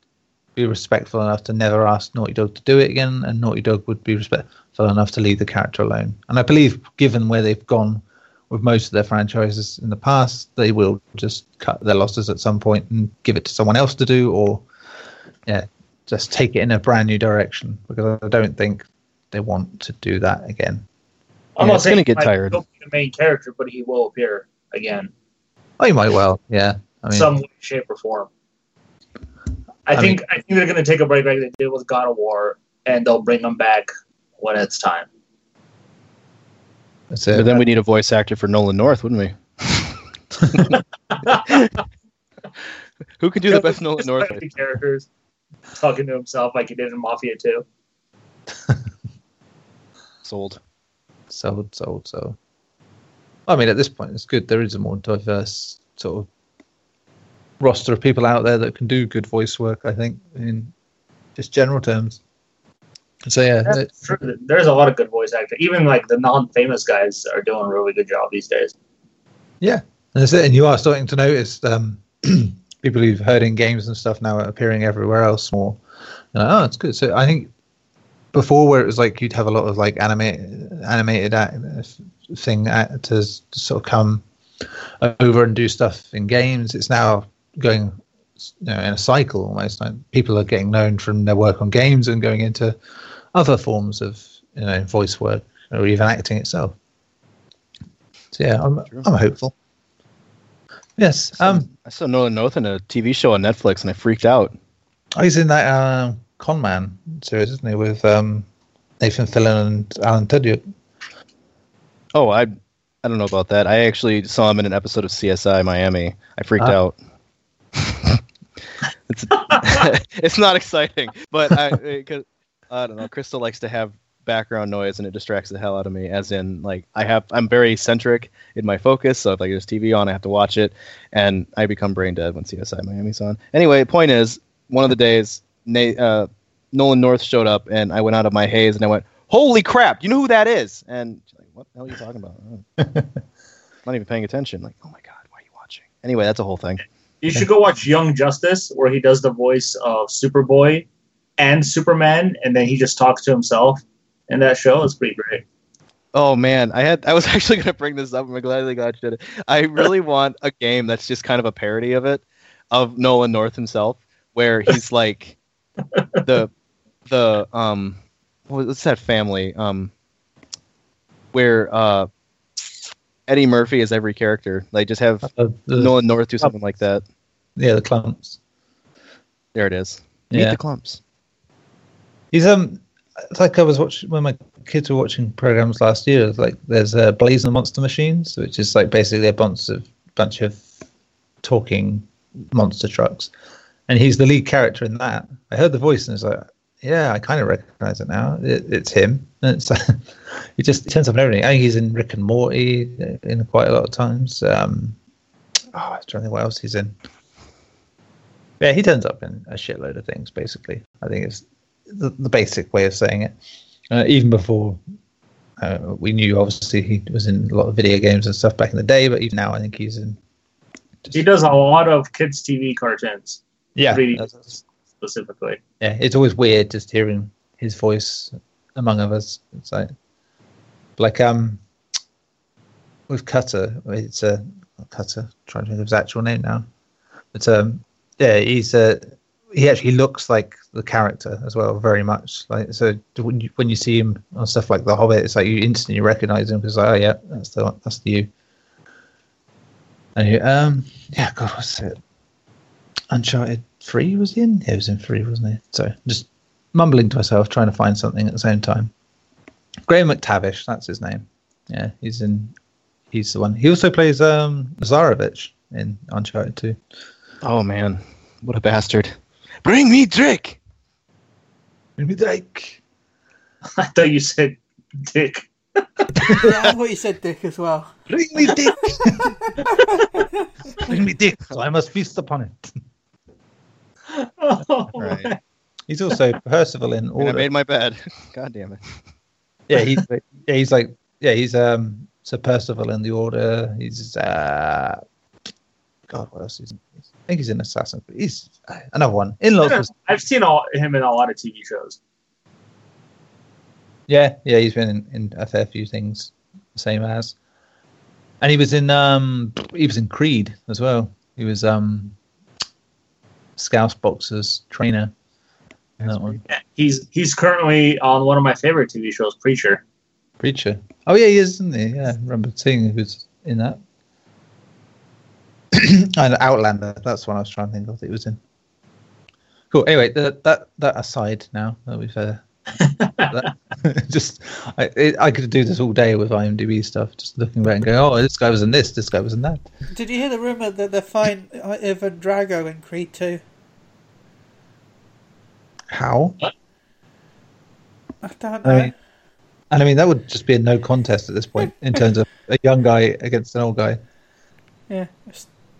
be respectful enough to never ask Naughty Dog to do it again, and Naughty Dog would be respectful enough to leave the character alone. And I believe, given where they've gone with most of their franchises in the past, they will just cut their losses at some point and give it to someone else to do, or yeah, just take it in a brand new direction, because I don't think they want to do that again. I'm not saying he might not be the main character, but he will appear again. Oh, he might well, yeah. I mean, some way, shape, or form. I think they're going to take a break like they did with God of War, and they'll bring him back when it's time. That's it. But then we need a voice actor for Nolan North, wouldn't we? Who could do the best Nolan North? The characters talking to himself like he did in Mafia 2. Sold. I mean, at this point, it's good. There is a more diverse sort of roster of people out there that can do good voice work, I think, in just general terms. So yeah, that's true. There's a lot of good voice acting. Even like the non-famous guys are doing a really good job these days. Yeah, that's it. And you are starting to notice people who've heard in games and stuff now are appearing everywhere else more. You know, oh, it's good. So I think before, where it was like you'd have a lot of like animated actors sort of come over and do stuff in games, it's now going, you know, in a cycle almost. Like, people are getting known from their work on games and going into other forms of, you know, voice work or even acting itself. So yeah, I'm hopeful. Yes, I saw Nolan North in a TV show on Netflix and I freaked out. Oh, he's in that Con Man series, isn't he? With Nathan Fillion and Alan Tudyk. Oh, I don't know about that. I actually saw him in an episode of CSI Miami. I freaked out. It's, it's not exciting, but I don't know. Crystal likes to have background noise, and it distracts the hell out of me. As in, like, I'm very eccentric in my focus. So if like there's TV on, I have to watch it, and I become brain dead when CSI Miami's on. Anyway, point is, one of the days, Nolan North showed up, and I went out of my haze, and I went, "Holy crap! You know who that is?" And she's like, "What the hell are you talking about?" I'm not even paying attention. Like, oh my god, why are you watching? Anyway, that's a whole thing. You should go watch Young Justice, where he does the voice of Superboy and Superman, and then he just talks to himself. And that show is pretty great. Oh man, I was actually going to bring this up. I'm glad they got you. I really want a game that's just kind of a parody of it, of Nolan North himself, where he's like the what's that family where Eddie Murphy is every character. Like just have Nolan North do something like that. Yeah, the Clumps. There it is. Yeah. Meet the Clumps. He's It's like I was watching when my kids were watching programs last year. It's like there's Blaze and the Monster Machines, which is like basically a bunch of talking monster trucks, and he's the lead character in that. I heard the voice and it's like, yeah, I kind of recognize it now. It's him. And it's like, he just turns up in everything. I think he's in Rick and Morty in quite a lot of times. I was trying to think what else he's in. Yeah, he turns up in a shitload of things. Basically, I think it's the basic way of saying it, even before we knew. Obviously he was in a lot of video games and stuff back in the day, but even now I think he's in he does a lot of kids TV cartoons, yeah, specifically. Yeah, it's always weird just hearing his voice among others. It's like with Cutter, it's Cutter, I'm trying to think of his actual name now, but yeah, he's he actually looks like the character as well, very much. Like, so when you see him on stuff like The Hobbit, it's like you instantly recognize him because, like, oh yeah, that's the you. Anyway, yeah, God, what's it? Uncharted 3 was he in? He was in 3, wasn't he? So just mumbling to myself, trying to find something at the same time. Graham McTavish, that's his name. Yeah, he's the one. He also plays Lazarevich in Uncharted 2. Oh man, what a bastard. Bring me Drake! Bring me Drake! I thought you said Dick. Yeah, I thought you said Dick as well. Bring me Dick! Bring me Dick, so I must feast upon it. Oh, right. He's also Percival in Order. I made my bed. God damn it. Yeah, he's Sir Percival in the Order. He's God, what else is he? I think he's an assassin, but he's another one. I've seen him in a lot of TV shows. Yeah, he's been in a fair few things, same as. And he was in Creed as well. He was Scouse Boxer's trainer. That one. Yeah, he's currently on one of my favorite TV shows, Preacher. Preacher. Oh yeah, he is, isn't he? Yeah, I remember seeing who was in that. And Outlander, that's one I was trying to think of that it was in. Cool. Anyway, that aside now that we've just I could do this all day with IMDb stuff, just looking back and going, oh, this guy was in this guy was in that. Did you hear the rumor that they're fine Ivan Drago in Creed 2? How? What? I don't know. I mean that would just be a no contest at this point in terms of a young guy against an old guy. Yeah.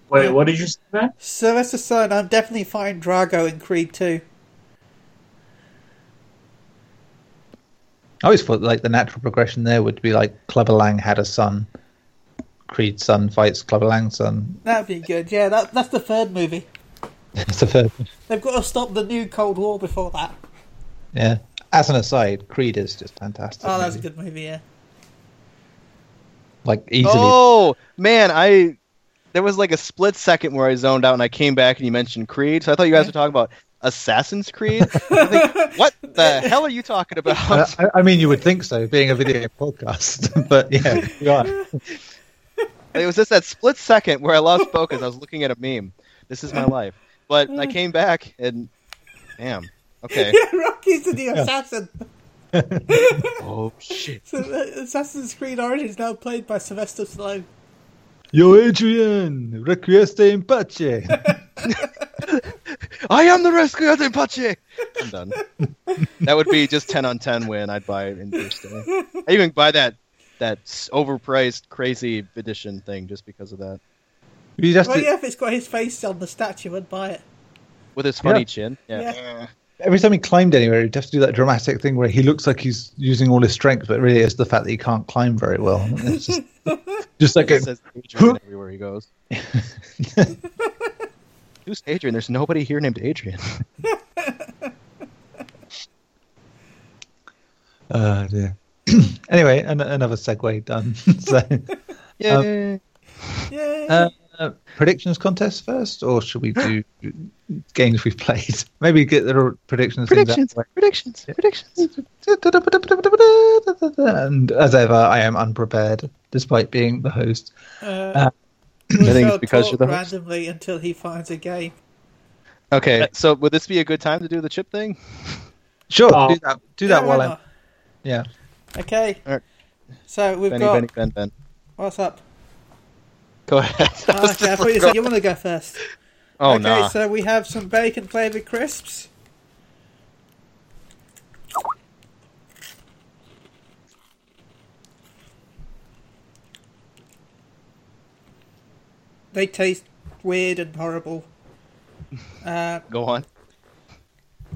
Wait, what did you say there? So that's a sign. I'm definitely finding Drago in Creed 2. I always thought like the natural progression there would be like Clubber Lang had a son, Creed's son fights Clubber Lang's son. That'd be good. Yeah, that's the third movie. That's the third. They've got to stop the new Cold War before that. Yeah. As an aside, Creed is just fantastic. Oh, that's a good movie. Yeah. Like easily. Oh man, There was like a split second where I zoned out and I came back and you mentioned Creed. So I thought you guys were talking about Assassin's Creed. Like, what the hell are you talking about? I mean, you would think so, being a video podcast. But yeah, you are. It was just that split second where I lost focus. I was looking at a meme. This is my life. But I came back and damn. Okay. Yeah, Rocky's the assassin. Oh, shit. So, Assassin's Creed Origin is now played by Sylvester Stallone. Yo, Adrian! Requiesce in pace! I am the Requiesce in pace! I'm done. That would be just 10 on 10 win. I'd buy it in first day. I even buy that overpriced, crazy edition thing just because of that. Yeah, if it's got his face on the statue, I'd buy it. With his funny chin? Yeah. Every time he climbed anywhere, he'd have to do that dramatic thing where he looks like he's using all his strength, but really it's the fact that he can't climb very well. It's just like it says Adrian everywhere he goes. Who's Adrian? There's nobody here named Adrian. Dear. Anyway, another segue done. So, Yay! Predictions contest first, or should we do games we've played? Maybe get the predictions. And as ever, I am unprepared, despite being the host. I think it's because you're the host. Randomly until he finds a game. Okay, so would this be a good time to do the chip thing? Sure, do that while I'm... Yeah. Okay. Right. So we've got... Ben. What's up? Go ahead. I thought you said you want to go first. Oh, okay, nah. So we have some bacon flavored crisps. They taste weird and horrible. Go on.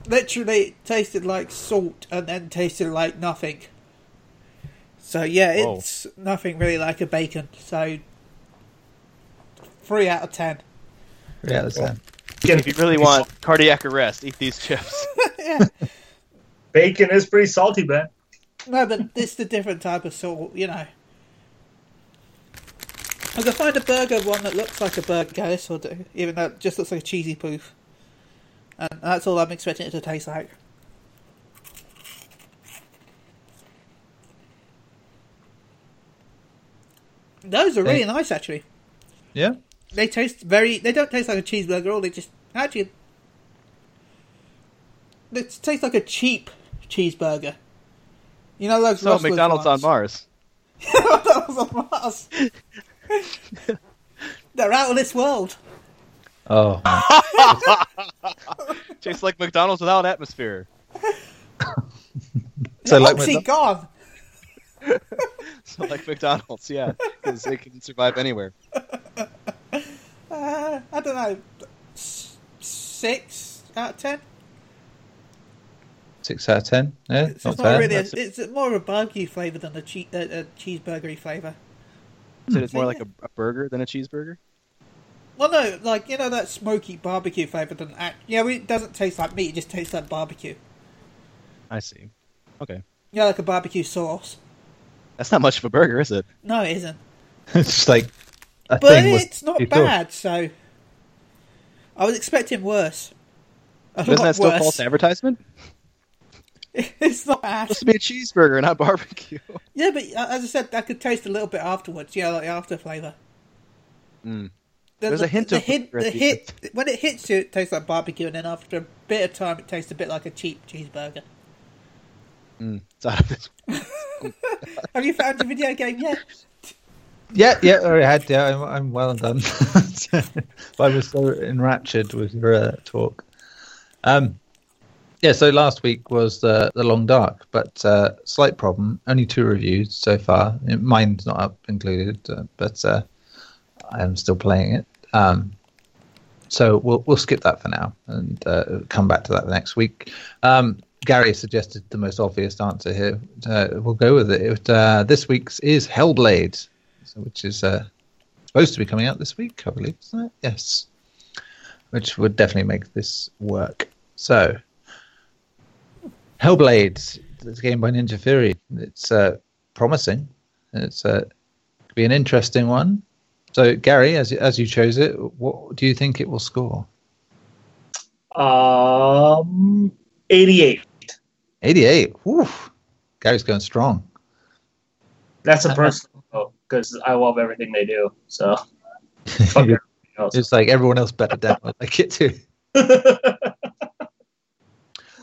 Literally, it tasted like salt and then tasted like nothing. So yeah, it's nothing really like a bacon. So 3 out of 10. Yeah, that's that. Again, if you really want cardiac arrest, eat these chips. Yeah. Bacon is pretty salty, Ben. No, but it's the different type of salt, you know. I can find a burger one that looks like a burger, this will do, even though it just looks like a cheesy poof. And that's all I'm expecting it to taste like. Those are really nice, actually. Yeah? They taste very... They don't taste like a cheeseburger at all. They just... Actually... They taste like a cheap cheeseburger. You know those... So McDonald's on Mars. McDonald's on Mars. They're out of this world. Oh. Tastes like McDonald's without atmosphere. So like McDonald's. So like McDonald's, yeah. Because they can survive anywhere. I don't know, 6 out of 10? 6 out of 10? Yeah, it's not bad. Really it's more of a barbecue flavour than a cheeseburger-y flavour. So it's more like a burger than a cheeseburger? Well, no, like, you know that smoky barbecue flavour doesn't act... Yeah, it doesn't taste like meat, it just tastes like barbecue. I see. Okay. Yeah, like a barbecue sauce. That's not much of a burger, is it? No, it isn't. It's just like... But it's not bad, so I was expecting worse. Doesn't that still false advertisement? It's not bad. It's supposed to be a cheeseburger, not barbecue. Yeah, but as I said, I could taste a little bit afterwards. Yeah, like the after flavour. Mm. There's a hint of when it hits you, it tastes like barbecue, and then after a bit of time, it tastes a bit like a cheap cheeseburger. Mm. Have you found your video game yet? Yeah, I already had. Yeah, I'm well done. I was so enraptured with your talk. So last week was The Long Dark, but slight problem. Only 2 reviews so far. Mine's not up included, but I am still playing it. So we'll skip that for now and come back to that next week. Gary suggested the most obvious answer here. We'll go with it. This week's is Hellblade. Which is supposed to be coming out this week, I believe, isn't it? Yes. Which would definitely make this work. So, Hellblade, this game by Ninja Theory. It's promising. It's could be an interesting one. So, Gary, as you chose it, what do you think it will score? 88. 88. Whew. Gary's going strong. That's a personal. Because I love everything they do, so fuck everything else. It's like everyone else better down. I like it too.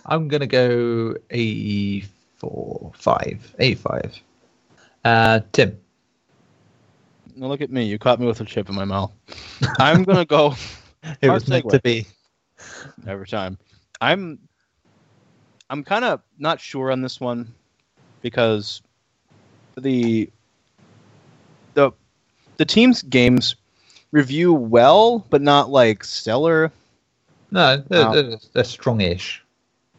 I'm gonna go a 85. Tim. Now look at me. You caught me with a chip in my mouth. I'm going to go. It was meant to be. Every time. I'm kind of not sure on this one because the team's games review well, but not like stellar. No, they're strong-ish.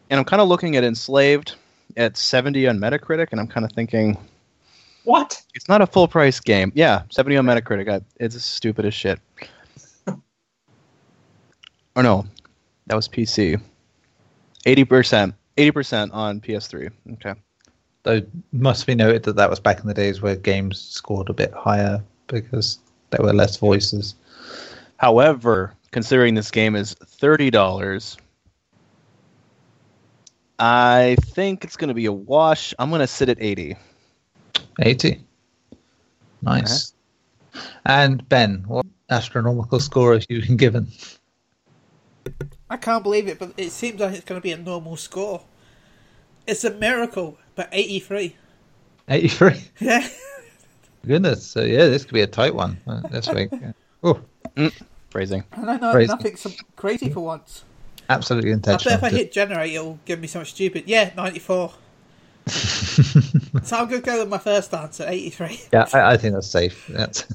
And I'm kind of looking at Enslaved at 70 on Metacritic, and I'm kind of thinking, what? It's not a full-price game. Yeah, 70 on Metacritic. It's stupid as shit. Oh no, that was PC. 80% on PS3. Okay. Though it must be noted that that was back in the days where games scored a bit higher because there were less voices. However, considering this game is $30, I think it's going to be a wash. I'm going to sit at 80. 80. Nice. Okay. And Ben, what astronomical score have you been given? I can't believe it, but it seems like it's going to be a normal score. It's a miracle, but 83. 83? Yeah. Goodness. So, yeah, this could be a tight one this week. Oh. Phrasing. I don't know. Phrasing. Nothing's crazy for once. Absolutely intentional. I bet if I hit generate, it'll give me something stupid. Yeah, 94. So I'm going to go with my first answer, 83. Yeah, I think that's safe. That's...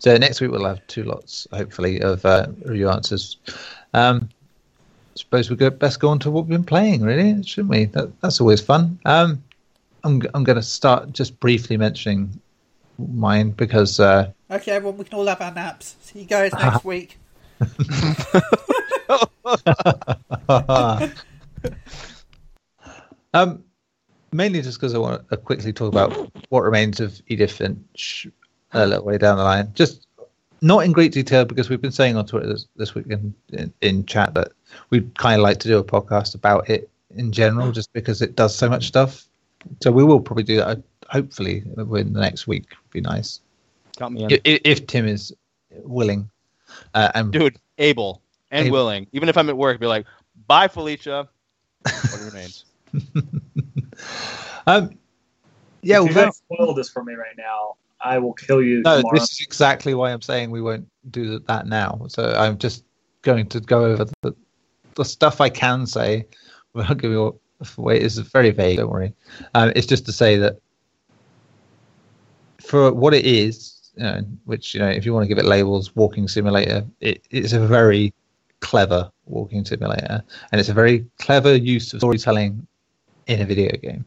So next week we'll have two lots, hopefully, of review answers. I suppose we'd best go on to what we've been playing, really, shouldn't we? That's always fun. I'm going to start just briefly mentioning mine because... okay, everyone, we can all have our naps. See you guys next week. Mainly just because I want to quickly talk about What Remains of Edith Finch a little way down the line. Just not in great detail because we've been saying on Twitter this week in chat that we'd kind of like to do a podcast about it in general just because it does so much stuff. So we will probably do that, hopefully, in the next week. Would be nice. Got me in. If Tim is willing. Able. Willing. Even if I'm at work, be like, bye, Felicia. What remains? Yeah, if you don't spoil this for me right now, I will kill you tomorrow. This is exactly why I'm saying we won't do that now. So I'm just going to go over the stuff I can say without giving all away. It's very vague, don't worry. It's just to say that for what it is, which, if you want to give it labels, walking simulator, it's a very clever walking simulator. And it's a very clever use of storytelling in a video game.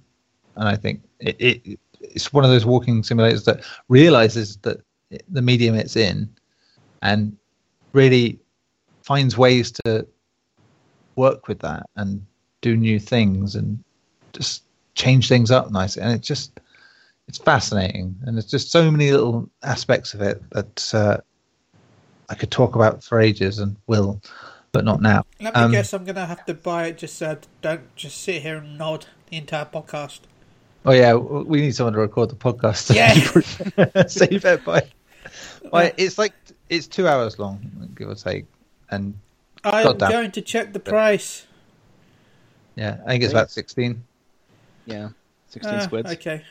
And I think it's one of those walking simulators that realizes that the medium it's in and really finds ways to work with that and do new things and just change things up nicely. And it's fascinating. And there's just so many little aspects of it that I could talk about for ages and will, but not now. Let me guess I'm going to have to buy it. Just don't just sit here and nod the entire podcast. Oh yeah, we need someone to record the podcast. Yeah, so you better buy. It's 2 hours long, give or take. And I'm going to check the price. Yeah, I think it's about 16. Yeah, 16 squids. Okay,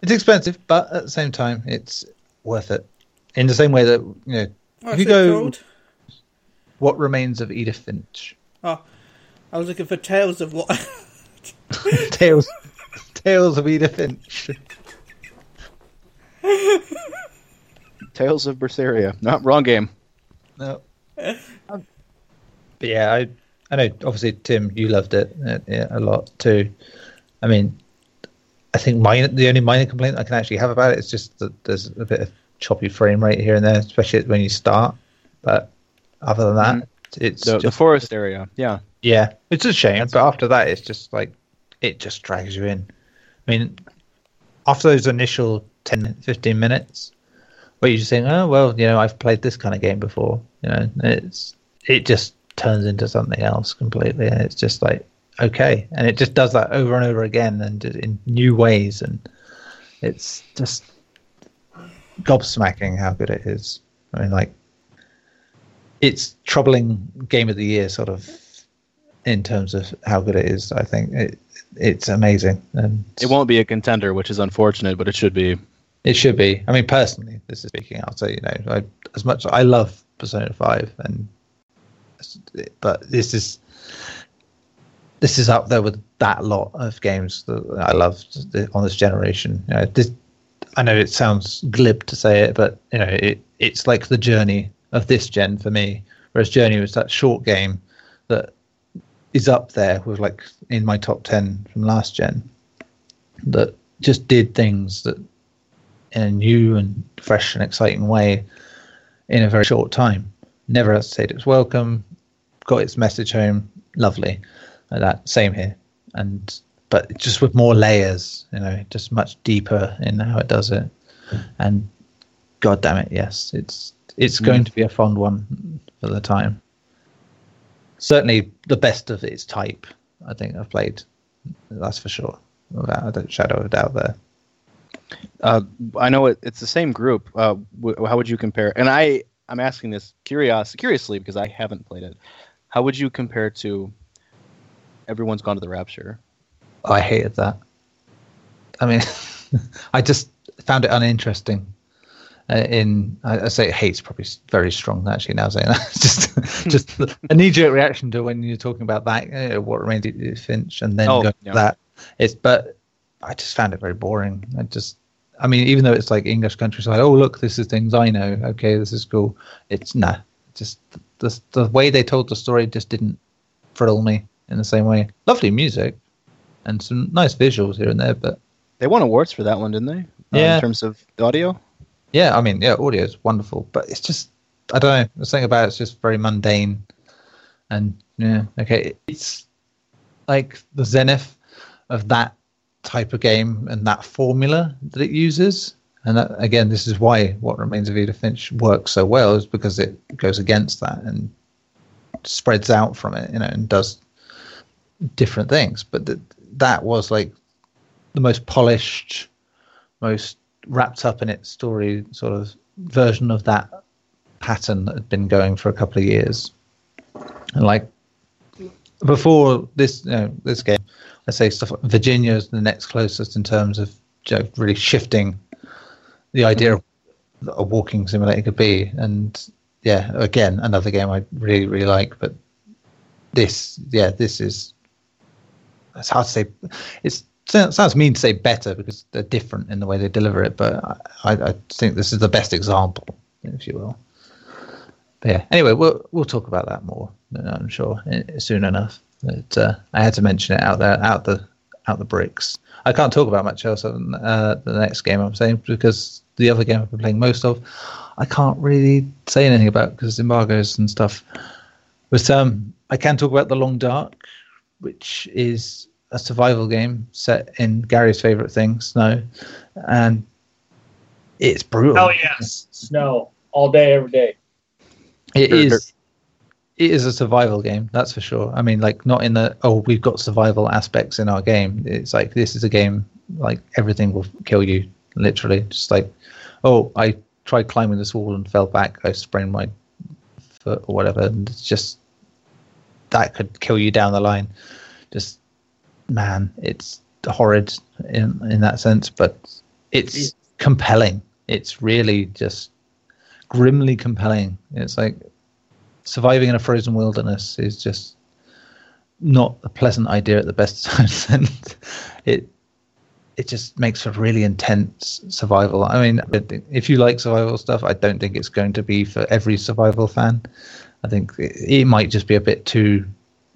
it's expensive, but at the same time, it's worth it. In the same way that if you go, called? What Remains of Edith Finch? Oh, I was looking for Tales of what? Tales. Tales of Edith Finch. Tales of Berseria. Not wrong game. No. But yeah, I know, obviously, Tim, you loved it a lot too. I mean, I think the only minor complaint I can actually have about it is just that there's a bit of choppy frame rate here and there, especially when you start. But other than that, it's the forest area. Yeah. Yeah. It's a shame, but after that, it's just like, it just drags you in. I mean, after those initial 10, 15 minutes, where you're just saying, oh, well, I've played this kind of game before, it just turns into something else completely. And it's just like, okay. And it just does that over and over again and in new ways. And it's just gobsmacking how good it is. I mean, like, it's troubling game of the year, sort of, in terms of how good it is. I think it's amazing. And it won't be a contender, which is unfortunate, but it should be. It should be. I mean, personally, this is speaking out. So, you know, as much I love Persona 5, and but this is up there with that lot of games that I love on this generation. You know, I know it sounds glib to say it, but you know, it's like the Journey of this gen for me. Whereas Journey was that short game that is up there with, like, in my top 10 from last gen, that just did things that in a new and fresh and exciting way in a very short time. Never said its welcome, got its message home, lovely. And that same here, but just with more layers, you know, just much deeper in how it does it. And god damn it, yes, it's going to be a fond one for the time. Certainly the best of its type I think I've played, that's for sure, without a shadow of a doubt there. I know it's the same group. How would you compare, and I'm asking this curiously because I haven't played it, how would you compare to Everyone's Gone to the Rapture? I hated that. I mean, I just found it uninteresting. I say hate's probably very strong actually now saying that. just a knee-jerk reaction to when you're talking about that, you know, What Remains of Finch, and then that. But I just found it very boring. I mean, even though it's like English countryside, oh look, this is things I know. Okay, this is cool. It's nah. Just the way they told the story just didn't thrill me in the same way. Lovely music and some nice visuals here and there, but they won awards for that one, didn't they? Yeah. In terms of the audio. Yeah, I mean, yeah, audio is wonderful, but it's just, I don't know, the thing about it's just very mundane, and yeah, okay, it's like the zenith of that type of game and that formula that it uses, and that, again, this is why What Remains of Edith Finch works so well, is because it goes against that and spreads out from it, you know, and does different things. But that was like the most polished, most wrapped up in its story sort of version of that pattern that had been going for a couple of years. And like before this, you know, this game, I say stuff like Virginia is the next closest in terms of, you know, really shifting the idea of what a walking simulator could be. And yeah, again, another game I really, really like, but this is, it's hard to say, it sounds mean to say better because they're different in the way they deliver it, but I think this is the best example, if you will. But yeah, anyway, we'll talk about that more, I'm sure, soon enough. But I had to mention it out there, out the bricks. I can't talk about much else other than the next game I'm saying, because the other game I've been playing most of, I can't really say anything about because embargoes and stuff. But I can talk about The Long Dark, which is a survival game set in Gary's favorite thing, snow, and it's brutal. Oh yes, snow all day, every day. It is a survival game, that's for sure. I mean, like, not in the we've got survival aspects in our game. It's like, this is a game like everything will kill you, literally. Just like, I tried climbing this wall and fell back. I sprained my foot or whatever, and it's just that could kill you down the line. Just, man, it's horrid in that sense, but it's compelling. It's really just grimly compelling. It's like surviving in a frozen wilderness is just not a pleasant idea at the best of times, and it just makes for really intense survival. I mean, if you like survival stuff, I don't think it's going to be for every survival fan. I think it might just be a bit too,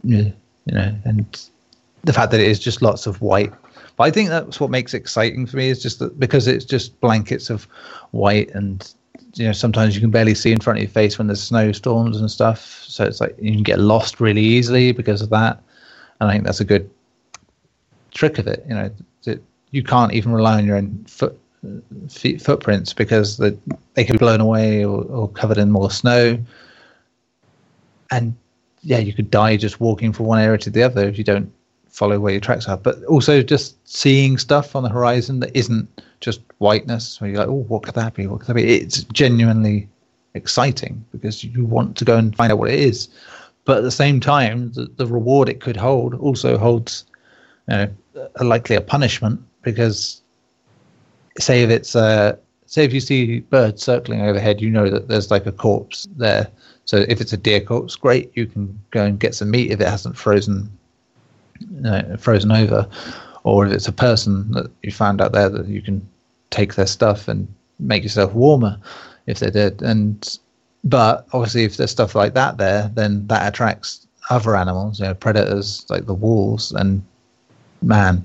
you know, and the fact that it is just lots of white. But I think that's what makes it exciting for me, is just that because it's just blankets of white, and you know, sometimes you can barely see in front of your face when there's snowstorms and stuff. So it's like you can get lost really easily because of that. And I think that's a good trick of it. You know, that you can't even rely on your own footprints because they can be blown away or covered in more snow. And yeah, you could die just walking from one area to the other if you don't follow where your tracks are. But also just seeing stuff on the horizon that isn't just whiteness, where you're like, what could that be? What could that be? It's genuinely exciting because you want to go and find out what it is. But at the same time, the reward it could hold also holds, you know, likely a punishment, because say if it's say if you see birds circling overhead, you know that there's like a corpse there. So if it's a deer corpse, great, you can go and get some meat if it hasn't frozen, you know, frozen over. Or if it's a person that you found out there, that you can take their stuff and make yourself warmer if they're dead. And but obviously if there's stuff like that there, then that attracts other animals, you know, predators like the wolves. And man,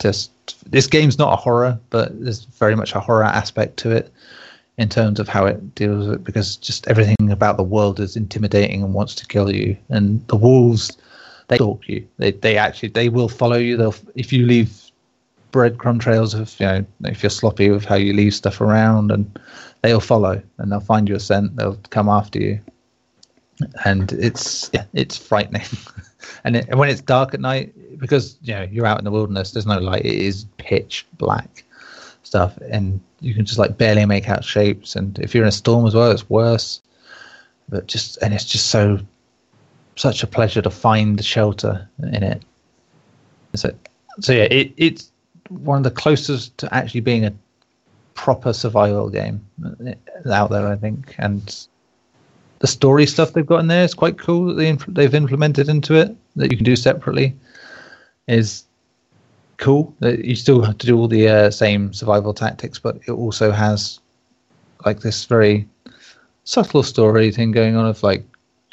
just this game's not a horror, but there's very much a horror aspect to it in terms of how it deals with it, because just everything about the world is intimidating and wants to kill you. And the wolves, they stalk you. They will follow you. They'll, if you leave breadcrumb trails of, you know, if you're sloppy with how you leave stuff around, and they'll follow and they'll find your scent. They'll come after you. And it's, yeah, it's frightening. And when it's dark at night, because, you know, you're out in the wilderness, there's no light. It is pitch black stuff, and you can just like barely make out shapes. And if you're in a storm as well, it's worse. But just, and it's just so, such a pleasure to find the shelter in it. So yeah, it's one of the closest to actually being a proper survival game out there, I think. And the story stuff they've got in there is quite cool that they've implemented into it, that you can do separately, is cool. You still have to do all the same survival tactics, but it also has like this very subtle story thing going on of like,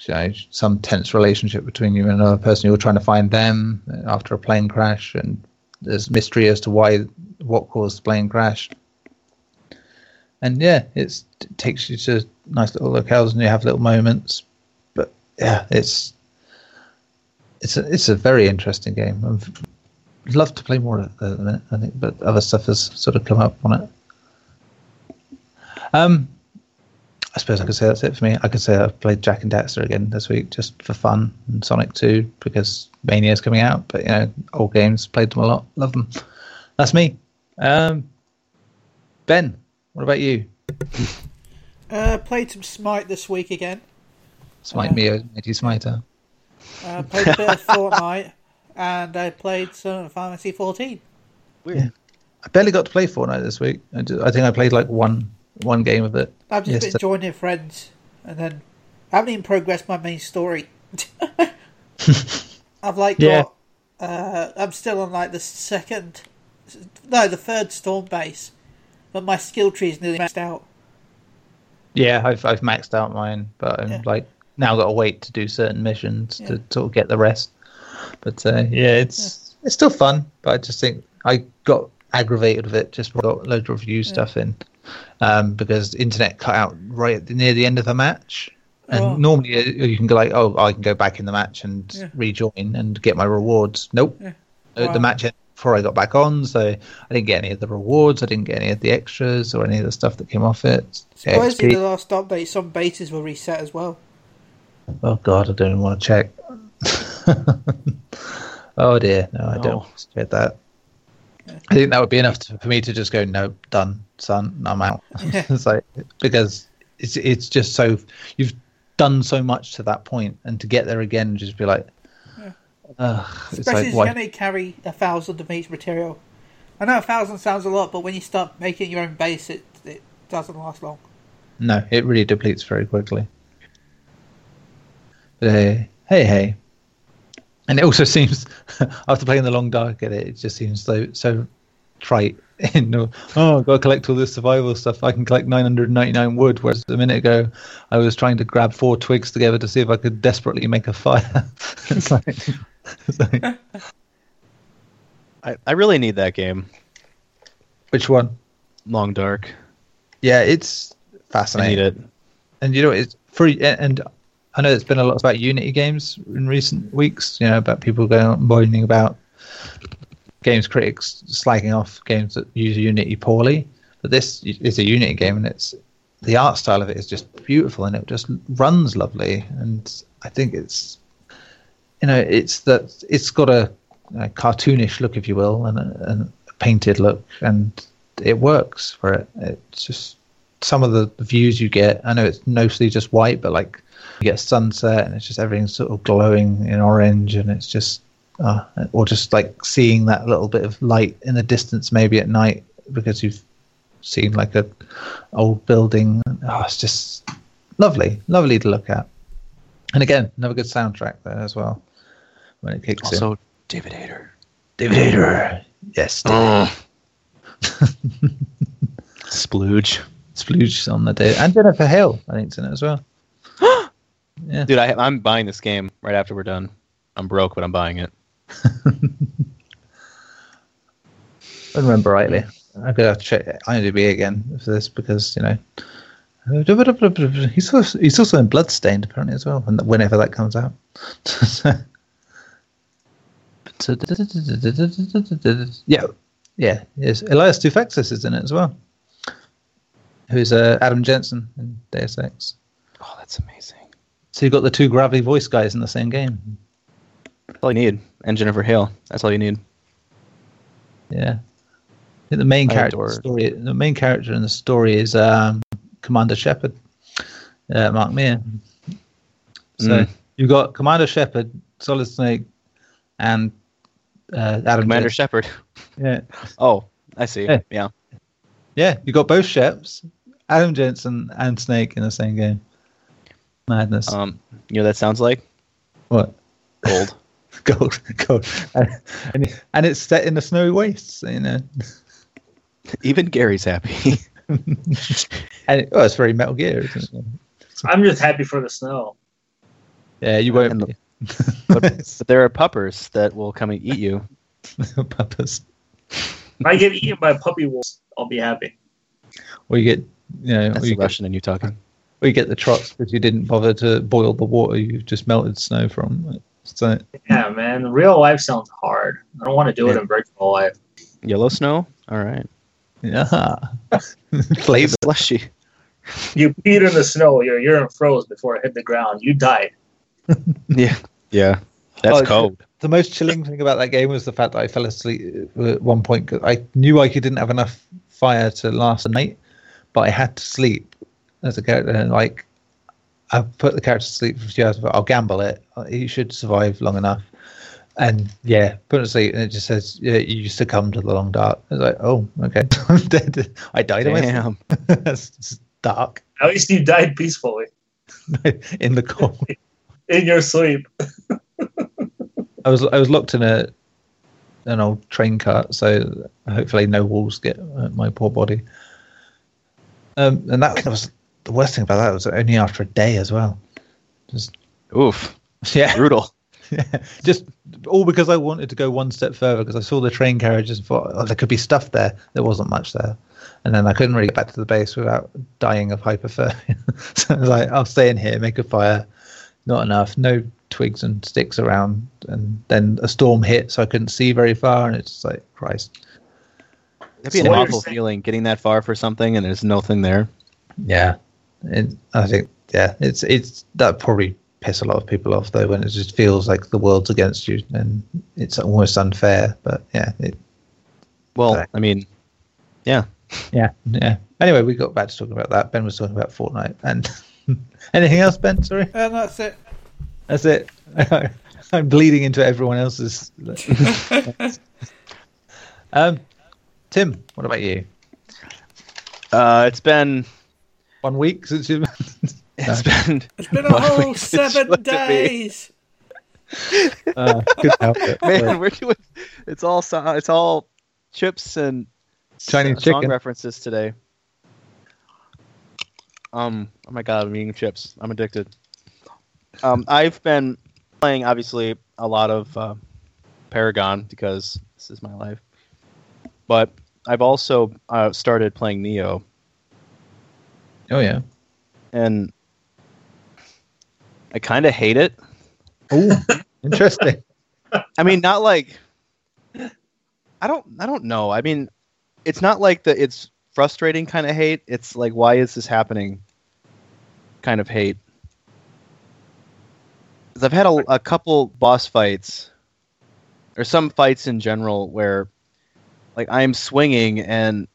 you know, some tense relationship between you and another person. You're trying to find them after a plane crash, and there's mystery as to what caused the plane crash. And yeah, it takes you to nice little locales, and you have little moments. But yeah, it's a very interesting game. I'd love to play more at the minute, I think, but other stuff has sort of come up on it. I suppose I could say that's it for me. I could say I've played Jak and Daxter again this week just for fun, and Sonic 2 because Mania's coming out. But, you know, old games, played them a lot, love them. That's me. Ben, what about you? Played some Smite this week again. Smite me, Mighty Smiter. Played a bit of Fortnite, and I played some Final Fantasy 14. Weird. Yeah. I barely got to play Fortnite this week. I think I played like one game of it. I've just been joining friends, and then I haven't even progressed my main story. I've like got, I'm still on like the third storm base, but my skill tree is nearly maxed out. Yeah, I've maxed out mine, but I'm like now got to wait to do certain missions to sort of get the rest. But it's still fun, but I just think I got aggravated with it just got loads of review stuff in. Because the internet cut out right near the end of the match, and normally you can go like, I can go back in the match and rejoin and get my rewards. Nope, the match ended before I got back on, so I didn't get any of the rewards. I didn't get any of the extras or any of the stuff that came off it. Supposedly, the last update, some bases were reset as well. Oh God, I don't even want to check. Oh dear, no, I don't want to check that. I think that would be enough for me to just go, nope, done, son, I'm out. It's like, because it's just so, you've done so much to that point, and to get there again, just be like, especially it's like, if you're going to carry 1,000 of each material. I know 1,000 sounds a lot, but when you start making your own base, it doesn't last long. No, it really depletes very quickly. But hey. And it also seems, after playing The Long Dark at it, it just seems so trite. I've got to collect all this survival stuff. I can collect 999 wood, whereas a minute ago I was trying to grab 4 twigs together to see if I could desperately make a fire. It's like I really need that game. Which one? Long Dark. Yeah, it's fascinating. I need it. And you know, it's free, and I know there's been a lot about Unity games in recent weeks, you know, about people going on moaning about games critics slagging off games that use Unity poorly. But this is a Unity game, and it's the art style of it is just beautiful, and it just runs lovely. And I think it's, you know, it's got a cartoonish look, if you will, and a painted look, and it works for it. It's just some of the views you get. I know it's mostly just white, but like, you get sunset, and it's just everything's sort of glowing in orange, and it's just or just like seeing that little bit of light in the distance, maybe at night, because you've seen like a old building. Oh, it's just lovely, lovely to look at. And again, another good soundtrack there as well when it kicks in. Also, David Hayter. David Hayter. Yes. Splooge. Splooge on the day. And Jennifer Hale, I think, is in it as well. Yeah. Dude, I'm buying this game right after we're done. I'm broke, but I'm buying it. I remember rightly. I'm going to have to check IMDb again for this because, you know... He's also in Bloodstained, apparently, as well, whenever that comes out. Yeah, yes. Elias Tufexis is in it as well, who's Adam Jensen in Deus Ex. Oh, that's amazing. So you've got the two gravelly voice guys in the same game. That's all you need. And Jennifer Hale. That's all you need. Yeah. The main character in the story is... Commander Shepard, Mark Meer. So you've got Commander Shepard, Solid Snake, and Adam. Commander Shepard. Yeah. Oh, I see. Yeah. Yeah, you got both Sheps, Adam Jensen and Snake in the same game. Madness. You know what that sounds like? What? Gold. Gold. And it's set in the snowy wastes, you know. Even Gary's happy. And it's very Metal Gear, isn't it? I'm just happy for the snow. Yeah, you won't. But there are puppers that will come and eat you. Puppers. If I get eaten by puppy wolves, I'll be happy. Or you get, you know, that's Russian and you talking. Or you get the trots because you didn't bother to boil the water. You just melted snow from it. So. Yeah, man. Real life sounds hard. I don't want to do it in virtual life. Yellow snow? All right. Yeah. Flavor. Slushy. You peed in the snow. Your urine froze before it hit the ground. You died. Yeah. Yeah. That's cold. The most chilling thing about that game was the fact that I fell asleep at one point. Cause I knew I didn't have enough fire to last a night, but I had to sleep as a character. And like, I put the character to sleep for a few hours. But I'll gamble it. He should survive long enough. And yeah, put it asleep, and it just says, yeah, you succumb to the long dark. It's like, oh, okay, I'm dead. I died. Damn. That's dark. At least you died peacefully. In the cold. In your sleep. I was locked in an old train cart, so hopefully no walls get my poor body. And that was the worst thing about that. It was only after a day as well. Just oof. Yeah. Brutal. Yeah, just all because I wanted to go one step further because I saw the train carriages and thought, oh, there could be stuff there. There wasn't much there. And then I couldn't really get back to the base without dying of hypothermia. So I was like, I'll stay in here, make a fire. Not enough. No twigs and sticks around. And then a storm hit, so I couldn't see very far. And it's just like, Christ. That'd be an awful feeling, getting that far for something and there's nothing there. Yeah. I think, yeah, it's that probably... piss a lot of people off though when it just feels like the world's against you and it's almost unfair, but yeah. Anyway, we got back to talking about that. Ben was talking about Fortnite and anything else, Ben? Sorry. That's it. I'm bleeding into everyone else's. Tim, what about you? It's been 1 week since you've It's been a whole 7 days. Man, we're doing it's all chips and Chinese chicken references today. Oh my god, I'm eating chips. I'm addicted. I've been playing obviously a lot of Paragon because this is my life, but I've also started playing Neo. Oh yeah, and I kind of hate it. Oh, interesting. I mean, not like I don't know. I mean, it's not like it's frustrating kind of hate. It's like, why is this happening? Kind of hate. Because I've had a couple boss fights, or some fights in general, where like I'm swinging and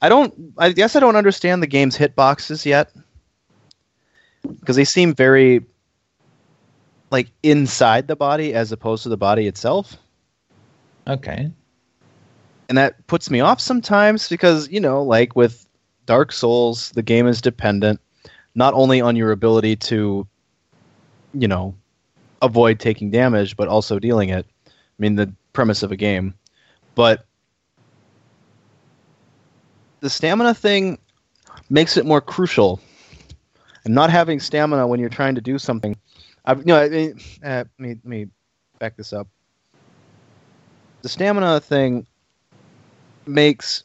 I guess I don't understand the game's hitboxes yet. Because they seem very like inside the body as opposed to the body itself. Okay. And that puts me off sometimes because, you know, like with Dark Souls, the game is dependent not only on your ability to, you know, avoid taking damage, but also dealing it. I mean, the premise of a game. But the stamina thing makes it more crucial. And not having stamina when you're trying to do something. Let me back this up. The stamina thing makes,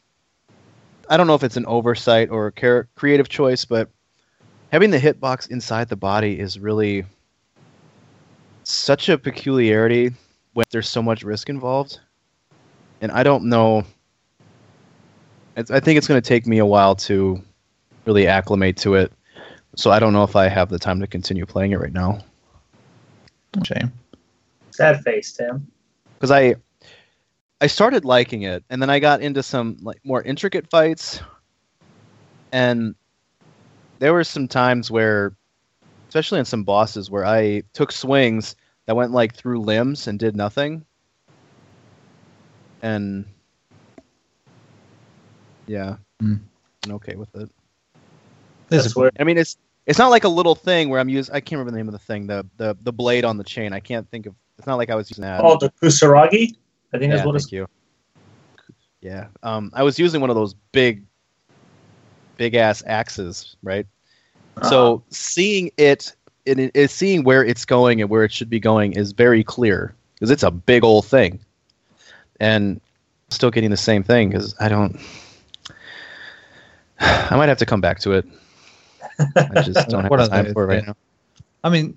I don't know if it's an oversight or a creative choice, but having the hitbox inside the body is really such a peculiarity when there's so much risk involved. And I don't know. I think it's going to take me a while to really acclimate to it. So I don't know if I have the time to continue playing it right now. Shame. Sad face, Tim. Because I started liking it, and then I got into some like more intricate fights. And there were some times where, especially in some bosses, where I took swings that went like through limbs and did nothing. And yeah, I'm okay with it. That's weird. I mean, it's not like a little thing where I'm using. I can't remember the name of the thing. The blade on the chain. I can't think of. It's not like I was using that. Oh, the kusaragi. I think that's what it's. You. Yeah. I was using one of those big ass axes, right? Uh-huh. So seeing it, seeing where it's going and where it should be going is very clear because it's a big old thing, and I'm still getting the same thing because I don't. I might have to come back to it. I just don't have time for it right now. I mean,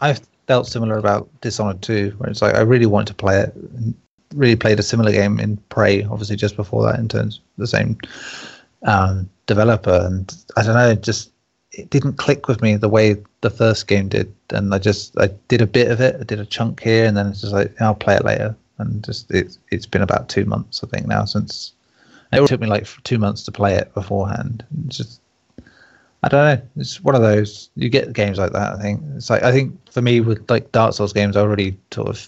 I felt similar about Dishonored 2, where it's like I really wanted to play it. And really played a similar game in Prey, obviously just before that, in terms of the same developer. And I don't know, it didn't click with me the way the first game did. And I did a bit of it. I did a chunk here, and then it's just like I'll play it later. And it's been about 2 months, I think, now since. It took me like 2 months to play it beforehand. It's just, I don't know. It's one of those. You get games like that, I think. It's like, I think for me with like Dark Souls games, I already sort of,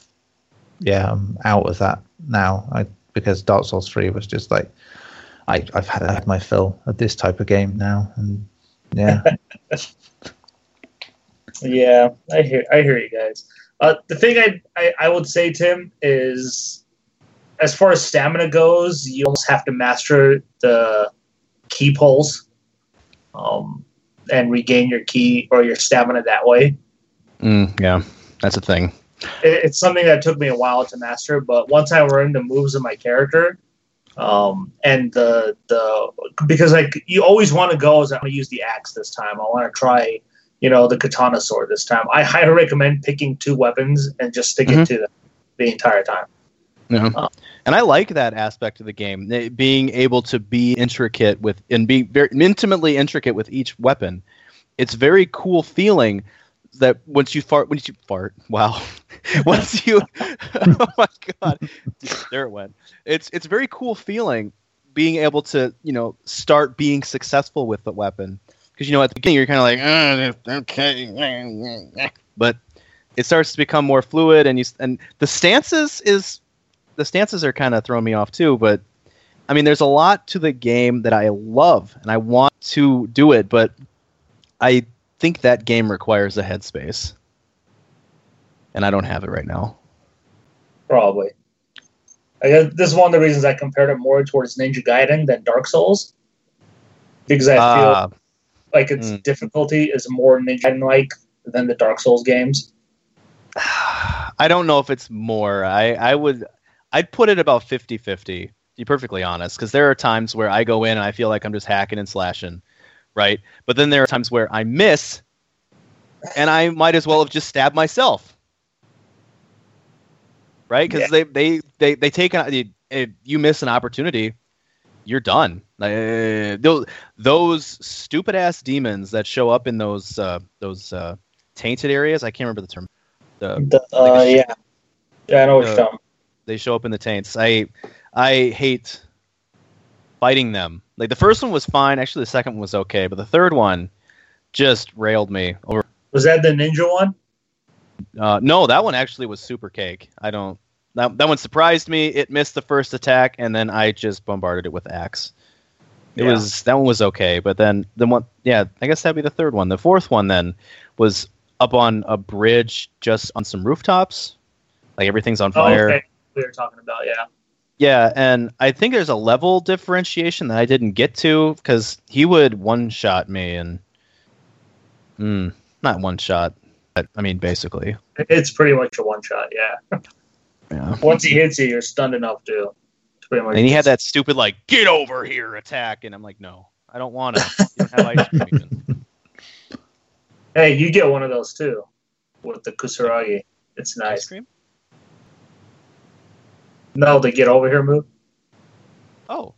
I'm out of that now. Because Dark Souls 3 was just like, I've had my fill of this type of game now, and yeah. Yeah, I hear you guys. The thing I would say, Tim, is, as far as stamina goes, you almost have to master the key pulls and regain your key or your stamina that way. Yeah, that's a thing. It's something that took me a while to master, but once I learned the moves of my character, and because like you always want to go is I'm going to use the axe this time. I want to try, the katana sword this time. I highly recommend picking two weapons and just stick it to them the entire time. Yeah. And I like that aspect of the game, being able to be intricate with and be very intimately intricate with each weapon. It's very cool feeling that once you fart. Wow. Once you, oh my God, there it went. It's very cool feeling being able to, start being successful with the weapon. Because, at the beginning you're kind of like, okay. But it starts to become more fluid and the stances is. The stances are kind of throwing me off too, but I mean, there's a lot to the game that I love and I want to do it, but I think that game requires a headspace, and I don't have it right now. Probably. I guess this is one of the reasons I compared it more towards Ninja Gaiden than Dark Souls, because I feel like its difficulty is more Ninja Gaiden-like than the Dark Souls games. I don't know if it's more. I'd put it about 50-50, to be perfectly honest, because there are times where I go in and I feel like I'm just hacking and slashing, right? But then there are times where I miss, and I might as well have just stabbed myself, right? Because they take an, if you miss an opportunity, you're done. Those stupid ass demons that show up in those tainted areas, I can't remember the term. I know what you're talking about. They show up in the taints. I hate fighting them. Like the first one was fine. Actually, the second one was okay, but the third one just railed me over. Was that the ninja one? No, that one actually was super cake. That one surprised me. It missed the first attack, and then I just bombarded it with axe. That one was okay, but then the one, I guess that'd be the third one. The fourth one then was up on a bridge, just on some rooftops, like everything's on fire. Oh, okay. We were talking about, yeah, and I think there's a level differentiation that I didn't get to because he would one-shot me, and not one-shot, but I mean basically. It's pretty much a one-shot, yeah. Yeah. Once he hits you, you're stunned enough to. And he had that stupid, like, get over here attack, and I'm like, no, I don't want to. You don't have ice cream even. Hey, you get one of those, too, with the Kusuragi. It's nice. Ice cream? No, the get over here move. Oh.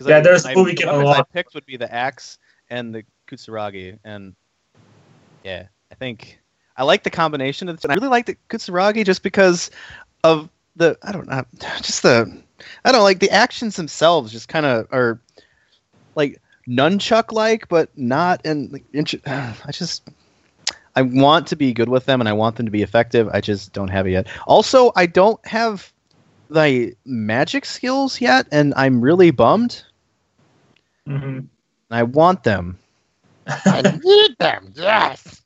Yeah, there's a movie getting a lot. I picked would be the axe and the Kusuragi, and yeah, I think I like the combination of the two. I really like the Kusuragi just because of the actions themselves just kind of are like nunchuck-like, but not. And I want to be good with them, and I want them to be effective. I just don't have it yet. Also, I don't have the magic skills yet, and I'm really bummed. Mm-hmm. I want them. I need them. Yes.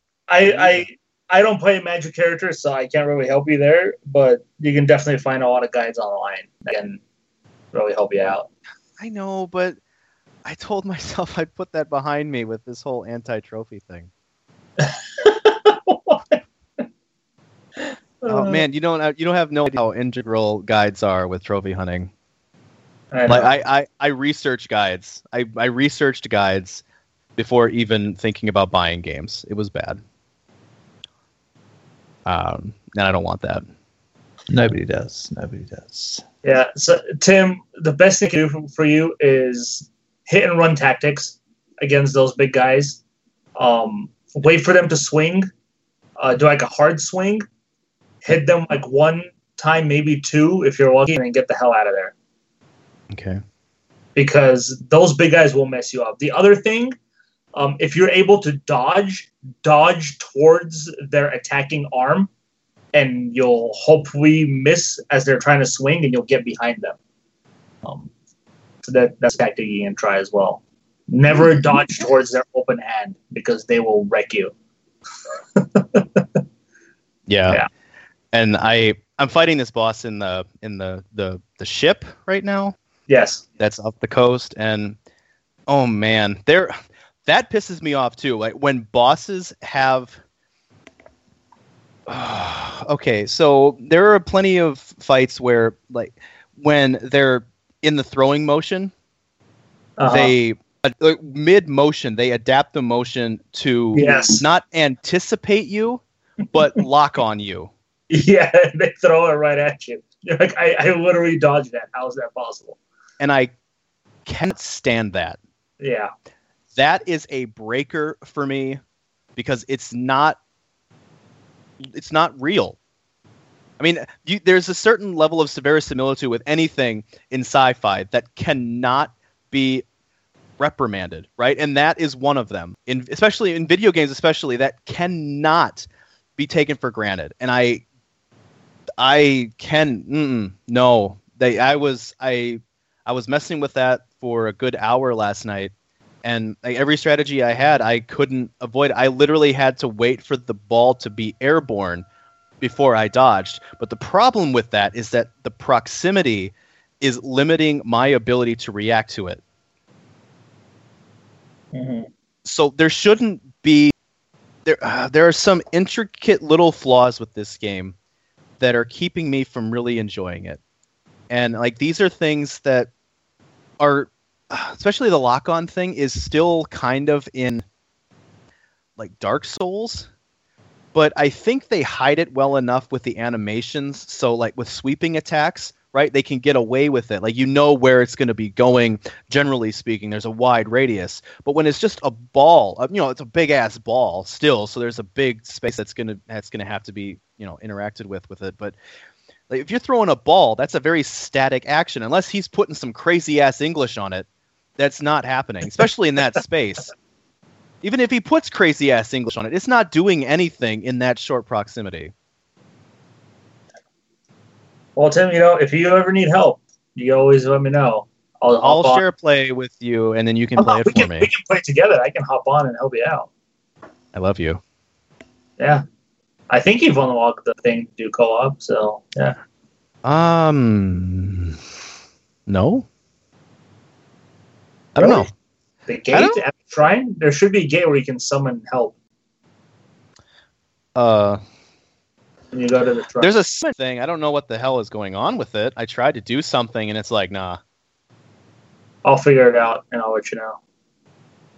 I don't play magic characters, so I can't really help you there, but you can definitely find a lot of guides online that can really help you out. I know, but I told myself I'd put that behind me with this whole anti-trophy thing. Oh, man, you don't have no idea how integral guides are with trophy hunting. I research guides. I researched guides before even thinking about buying games. It was bad. And I don't want that. Nobody does. Yeah. So, Tim, the best thing to do for you is hit and run tactics against those big guys. Wait for them to swing. Do like a hard swing. Hit them like one time, maybe two, if you're lucky, and then get the hell out of there. Okay. Because those big guys will mess you up. The other thing, if you're able to dodge towards their attacking arm, and you'll hopefully miss as they're trying to swing, and you'll get behind them. So that's a tactic you can try as well. Never dodge towards their open hand, because they will wreck you. Yeah. And I'm fighting this boss in the ship right now. Yes. That's off the coast, and oh man, they're... That pisses me off, too. Like when bosses have... Okay, so there are plenty of fights where like when they're in the throwing motion, they mid-motion, they adapt the motion to not anticipate you, but lock on you. Yeah, they throw it right at you. You're like, I literally dodged that. How is that possible? And I can't stand that. Yeah. That is a breaker for me because it's not real. I mean, there's a certain level of verisimilitude with anything in sci-fi that cannot be reprimanded, right? And that is one of them, especially in video games, that cannot be taken for granted. And I was messing with that for a good hour last night. And every strategy I had, I couldn't avoid. I literally had to wait for the ball to be airborne before I dodged. But the problem with that is that the proximity is limiting my ability to react to it. Mm-hmm. So there shouldn't be... There are some intricate little flaws with this game that are keeping me from really enjoying it. And these are things that are... Especially the lock-on thing is still kind of in Dark Souls, but I think they hide it well enough with the animations. So with sweeping attacks, right, they can get away with it. Where it's going to be going, generally speaking, there's a wide radius. But when it's just a ball, it's a big-ass ball still, so there's a big space that's going to have to be, interacted with it. But if you're throwing a ball, that's a very static action. Unless he's putting some crazy-ass English on it, that's not happening, especially in that space. Even if he puts crazy-ass English on it, it's not doing anything in that short proximity. Well, Tim, you know, if you ever need help, you always let me know. I'll share play with you, and then you can play it for me. We can play together. I can hop on and help you out. I love you. Yeah. I think you've unlocked the thing to do co-op, so, yeah. No? I don't know. The gate at the shrine? There should be a gate where you can summon help. When you go to the shrine. There's a summon thing. I don't know what the hell is going on with it. I tried to do something, and it's like, nah. I'll figure it out, and I'll let you know.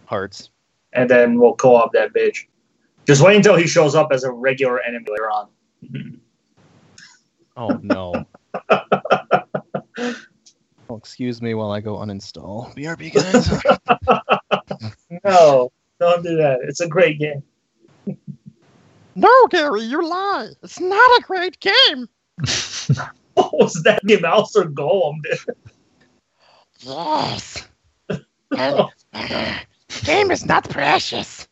Hearts. And then we'll co-op that bitch. Just wait until he shows up as a regular enemy later on. Oh, no. Oh, excuse me while I go uninstall. BRB, guys. No, don't do that. It's a great game. No, Gary, you lie. It's not a great game. What was that game? Mouse or Golem? Yes. Game is not precious.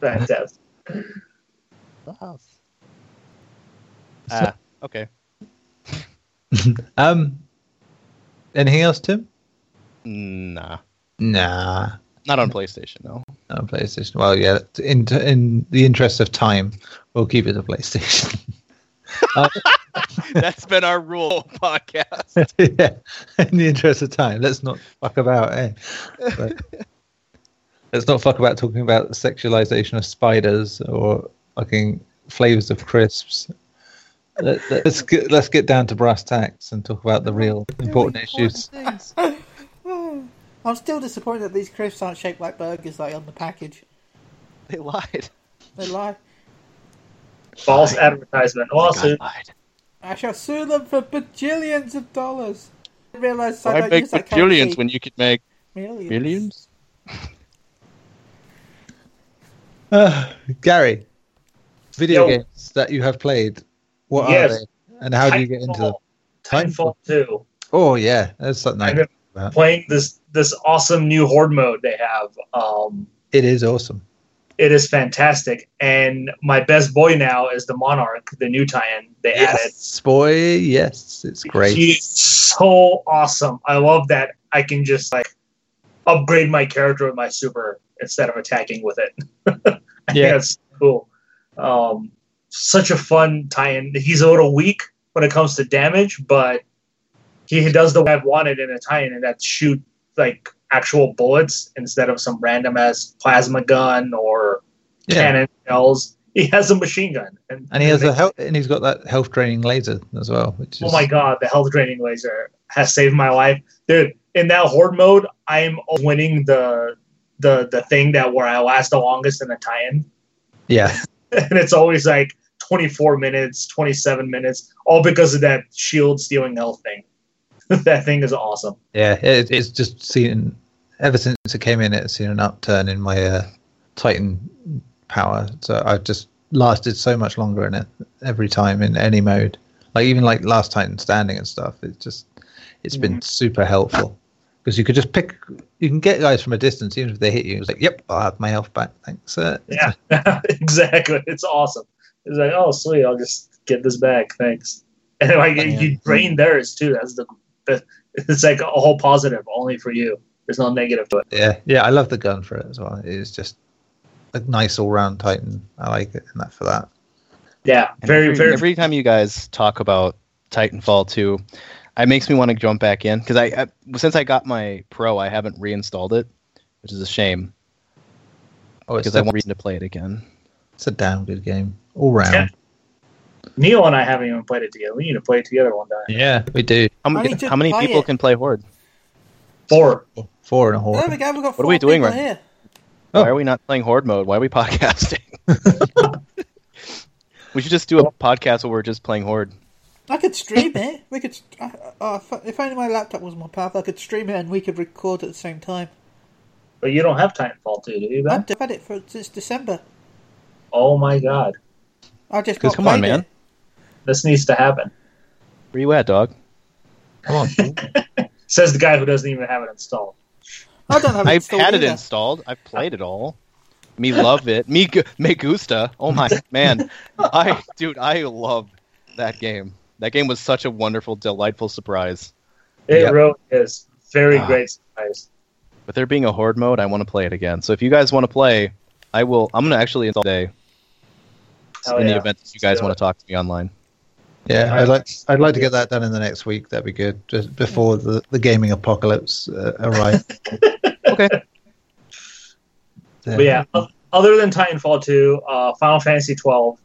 Fantastic. Okay. Anything else, Tim? Nah. Not on PlayStation, though. No. Not on PlayStation. Well, yeah. In the interest of time, we'll keep it a PlayStation. That's been our rule podcast. Yeah. In the interest of time, let's not fuck about, eh? But let's not fuck about talking about sexualization of spiders or fucking flavors of crisps. Let's get down to brass tacks and talk about the real important issues. I'm still disappointed that these crisps aren't shaped like burgers like on the package. They lied. False advertisement. Lawsuit. I shall sue them for bajillions of dollars. I realize I don't use that kind of thing when you could make millions. Gary, video games that you have played. What are they, and how do you get into them? Titanfall 2. Oh yeah, that's something I've been playing this awesome new horde mode they have. It is awesome. It is fantastic, and my best boy now is the Monarch, the new tie-in they added. Boy, yes, it's great. He's so awesome. I love that I can just upgrade my character with my super instead of attacking with it. I think that's cool. Such a fun tie-in. He's a little weak when it comes to damage, but he does the way I've wanted in a tie-in, and that's shoot actual bullets instead of some random-ass plasma gun or cannon shells. He has a machine gun, and he's got that health draining laser as well. Which is... Oh my god, the health draining laser has saved my life, dude. In that horde mode, I'm winning the thing that where I last the longest in a tie-in. Yeah. And it's always 24 minutes, 27 minutes, all because of that shield stealing health thing. That thing is awesome. Yeah, it's just seen, ever since it came in, it's seen an upturn in my Titan power. So I've just lasted so much longer in it every time in any mode. Even last Titan standing and stuff, it's been super helpful. Because you could just you can get guys from a distance, even if they hit you. It's yep, I'll have my health back, thanks. Yeah, exactly. It's awesome. It's oh, sweet, I'll just get this back, thanks. And you drain theirs too. That's it's all positive, only for you. There's no negative to it. Yeah, I love the gun for it as well. It's just a nice all-round Titan. I like it enough for that. Yeah, very. Every time you guys talk about Titanfall 2. It makes me want to jump back in because I since I got my Pro, I haven't reinstalled it, which is a shame. Oh, because I want reason to play it again. It's a damn good game all round. Yeah. Neil and I haven't even played it together. We need to play it together one day. Yeah, we do. How many people can play Horde? Four in a Horde. There we go. We've got four. What are we doing right here? Why are we not playing Horde mode? Why are we podcasting? We should just do a podcast where we're just playing Horde. I could stream it. We could. If only my laptop was my path, I could stream it and we could record at the same time. But you don't have Titanfall 2, do you, Ben? I've had it since December. Oh my god! I just got come on, man. This needs to happen. Where you at, dog? Come on. Says the guy who doesn't even have it installed. I don't have it installed. I've had it installed. I've played it all. Me love it. Me gusta. Oh my man, I love that game. That game was such a wonderful, delightful surprise. It really is. Very great surprise. With there being a horde mode, I want to play it again. So if you guys want to play, I will. I'm gonna actually install today. In the event that you guys want to talk to me online. Yeah, I'd like to get that done in the next week. That'd be good, just before the gaming apocalypse arrives. Okay. But yeah, other than Titanfall 2, Final Fantasy 12,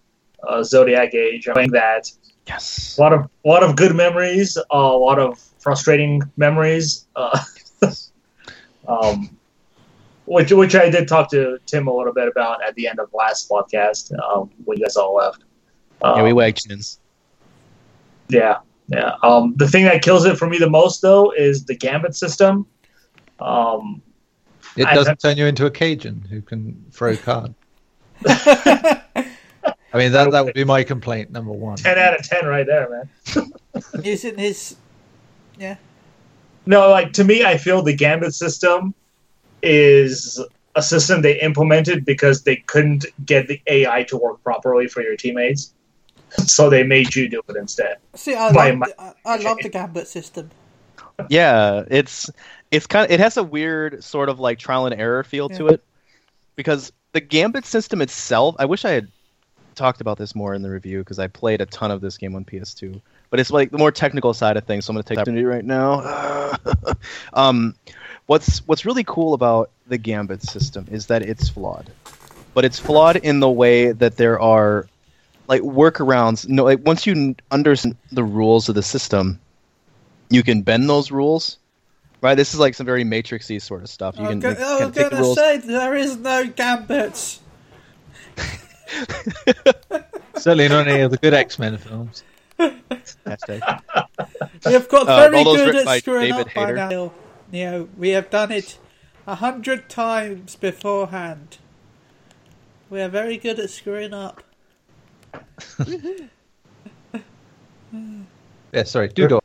Zodiac Age, I'm playing that. Yes. A lot of good memories, a lot of frustrating memories. Which I did talk to Tim a little bit about at the end of the last podcast when you guys all left. Yeah, we wagged chins. Yeah. The thing that kills it for me the most, though, is the gambit system. It doesn't turn you into a Cajun who can throw card. I mean, that would be my complaint, number one. 10 out of 10 right there, man. Isn't his... Yeah. No, like, to me, I feel the gambit system is a system they implemented because they couldn't get the AI to work properly for your teammates. So they made you do it instead. See, I love the gambit system. Yeah, it's kind of, it has a weird sort of like trial and error feel to it, because the gambit system itself, I wish I had talked about this more in the review because I played a ton of this game on PS2, but it's like the more technical side of things. So I'm going to take the opportunity right now. What's really cool about the gambit system is that it's flawed, but it's flawed in the way that there are like workarounds. No, like, once you understand the rules of the system, you can bend those rules, right? This is like some very Matrixy sort of stuff. You can, I was going to say there is no gambits. Certainly not any of the good X-Men films. Hashtag. You've got very good at screwing up by now. Neo, we have done it 100 times beforehand. We are very good at screwing up. Yeah, sorry, do.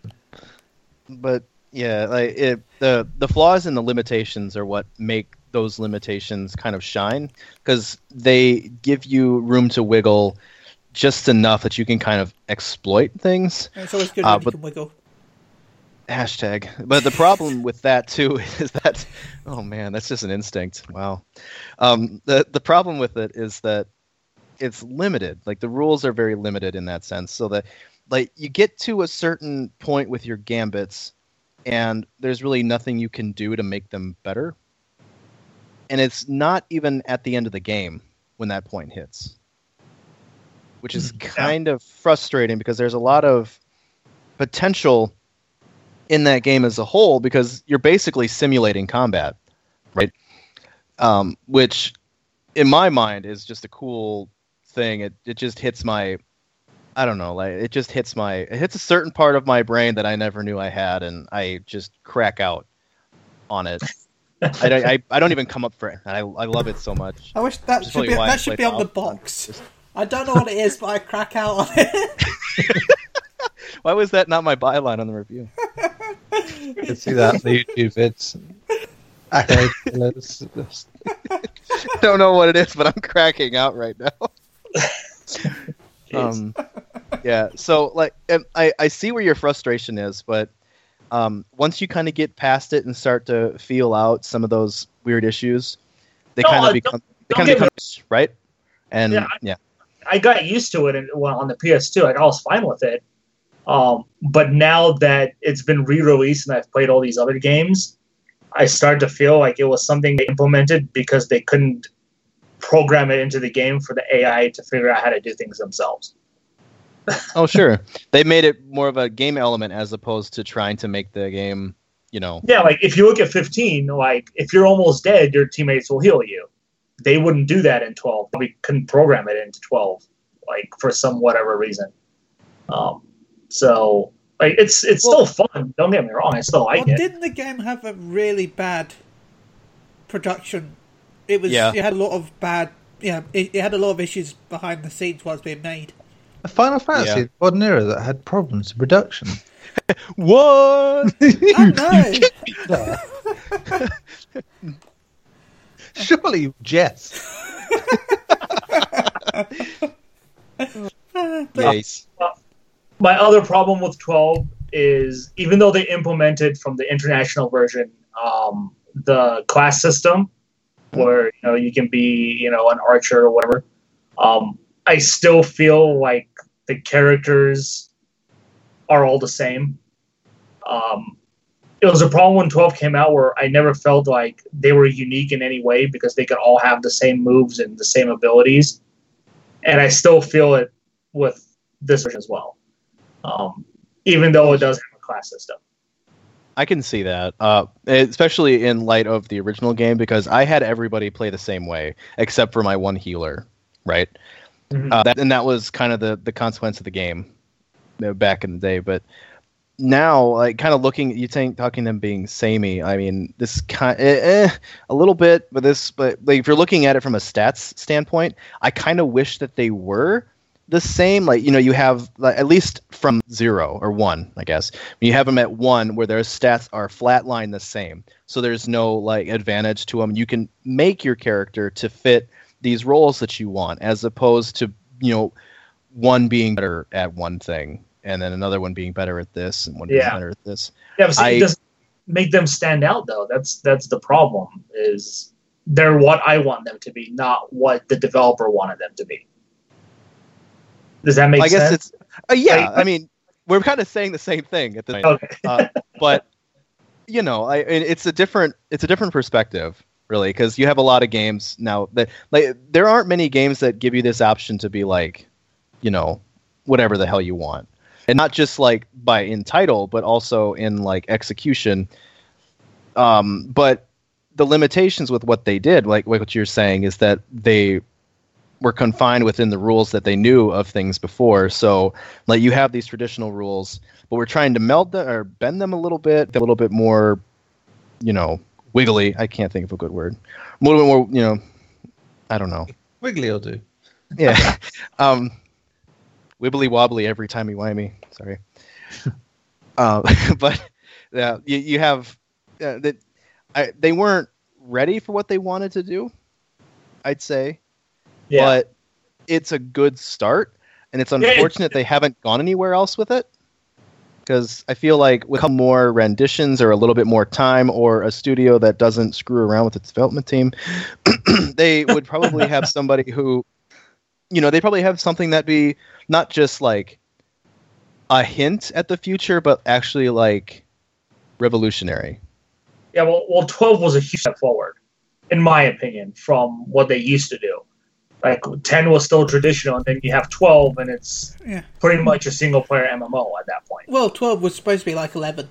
But yeah, like the flaws and the limitations are what make those limitations kind of shine, because they give you room to wiggle just enough that you can kind of exploit things. It's always good when you can wiggle. Hashtag. But the problem with that too is that, oh man, that's just an instinct. Wow. The problem with it is that it's limited. Like the rules are very limited in that sense. So that like you get to a certain point with your gambits, and there's really nothing you can do to make them better. And it's not even at the end of the game when that point hits, which is kind of frustrating because there's a lot of potential in that game as a whole, because you're basically simulating combat, right? Which, in my mind, is just a cool thing. It just hits my, I don't know, like it hits a certain part of my brain that I never knew I had, and I just crack out on it. I don't even come up for it. I love it so much. I wish that should be on the box. I don't know what it is, but I crack out on it. Why was that not my byline on the review? You can see that on the YouTube vids. I don't know what it is, but I'm cracking out right now. Yeah, so like I see where your frustration is, but once you kind of get past it and start to feel out some of those weird issues, they kind of become right. And I got used to it on the PS2. Like I was fine with it. But now that it's been re-released and I've played all these other games, I start to feel like it was something they implemented because they couldn't program it into the game for the AI to figure out how to do things themselves. Oh, sure. They made it more of a game element as opposed to trying to make the game, you know. Yeah, like if you look at 15, like if you're almost dead, your teammates will heal you. They wouldn't do that in 12. We couldn't program it into 12, like for some whatever reason. So, like, it's still fun. Don't get me wrong. I still like it. Didn't the game have a really bad production? It was. Yeah. It had a lot of bad. Yeah. It had a lot of issues behind the scenes while it's being made. A Final Fantasy modern era that had problems in production. What? I know. Surely, Jess. Nice. My other problem with 12 is, even though they implemented from the international version the class system, where you can be an archer or whatever, I still feel like the characters are all the same. It was a problem when 12 came out where I never felt like they were unique in any way because they could all have the same moves and the same abilities. And I still feel it with this version as well. Even though it does have a class system. I can see that, especially in light of the original game, because I had everybody play the same way except for my one healer, right? Mm-hmm. That was kind of the consequence of the game back in the day. But now, like, kind of looking, you think talking them being samey. I mean, this kind a little bit, but like, if you're looking at it from a stats standpoint, I kind of wish that they were the same. Like, you have, like, at least from 0 or 1, I guess. You have them at 1 where their stats are flatline the same, so there's no like advantage to them. You can make your character to fit these roles that you want, as opposed to one being better at one thing and then another one being better at this and one being better at this. Yeah, but it doesn't make them stand out though. That's the problem, is they're what I want them to be, not what the developer wanted them to be. Does that make sense? I guess it's I mean, we're kind of saying the same thing at this point. Okay. But it's a different perspective, really, because you have a lot of games now that, like, there aren't many games that give you this option to be like, whatever the hell you want, and not just like by in title, but also in like execution. But the limitations with what they did, like what you're saying, is that they were confined within the rules that they knew of things before. So, like, you have these traditional rules, but we're trying to meld them or bend them a little bit more, wiggly. I can't think of a good word. A little bit more, I don't know. Wiggly will do. Yeah. Wibbly wobbly every timey wimey. Sorry. But yeah, you have that. They weren't ready for what they wanted to do, I'd say. Yeah. But it's a good start, and it's unfortunate they haven't gone anywhere else with it, because I feel like with more renditions or a little bit more time, or a studio that doesn't screw around with its development team, they would probably have somebody who, they probably have something that'd be not just like a hint at the future, but actually like revolutionary. Yeah, well, 12 was a huge step forward, in my opinion, from what they used to do. Like, 10 was still traditional, and then you have 12, and it's pretty much a single-player MMO at that point. Well, 12 was supposed to be like 11,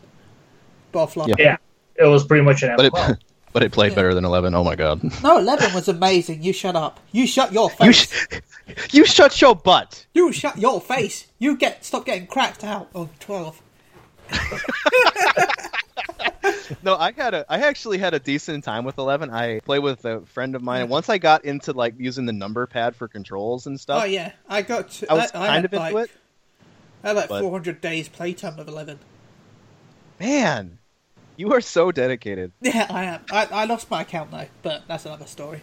but offline. Yeah, it was pretty much an MMO. But it played better than 11, oh my god. No, 11 was amazing, you shut up. You shut your face. You shut your butt. You shut your face. You stop getting cracked out on 12. No, I actually had a decent time with 11. I played with a friend of mine, and once I got into like using the number pad for controls and stuff. Oh yeah, I was kind of into it. I had 400 days playtime of 11. Man, you are so dedicated. Yeah, I am. I lost my account though, but that's another story.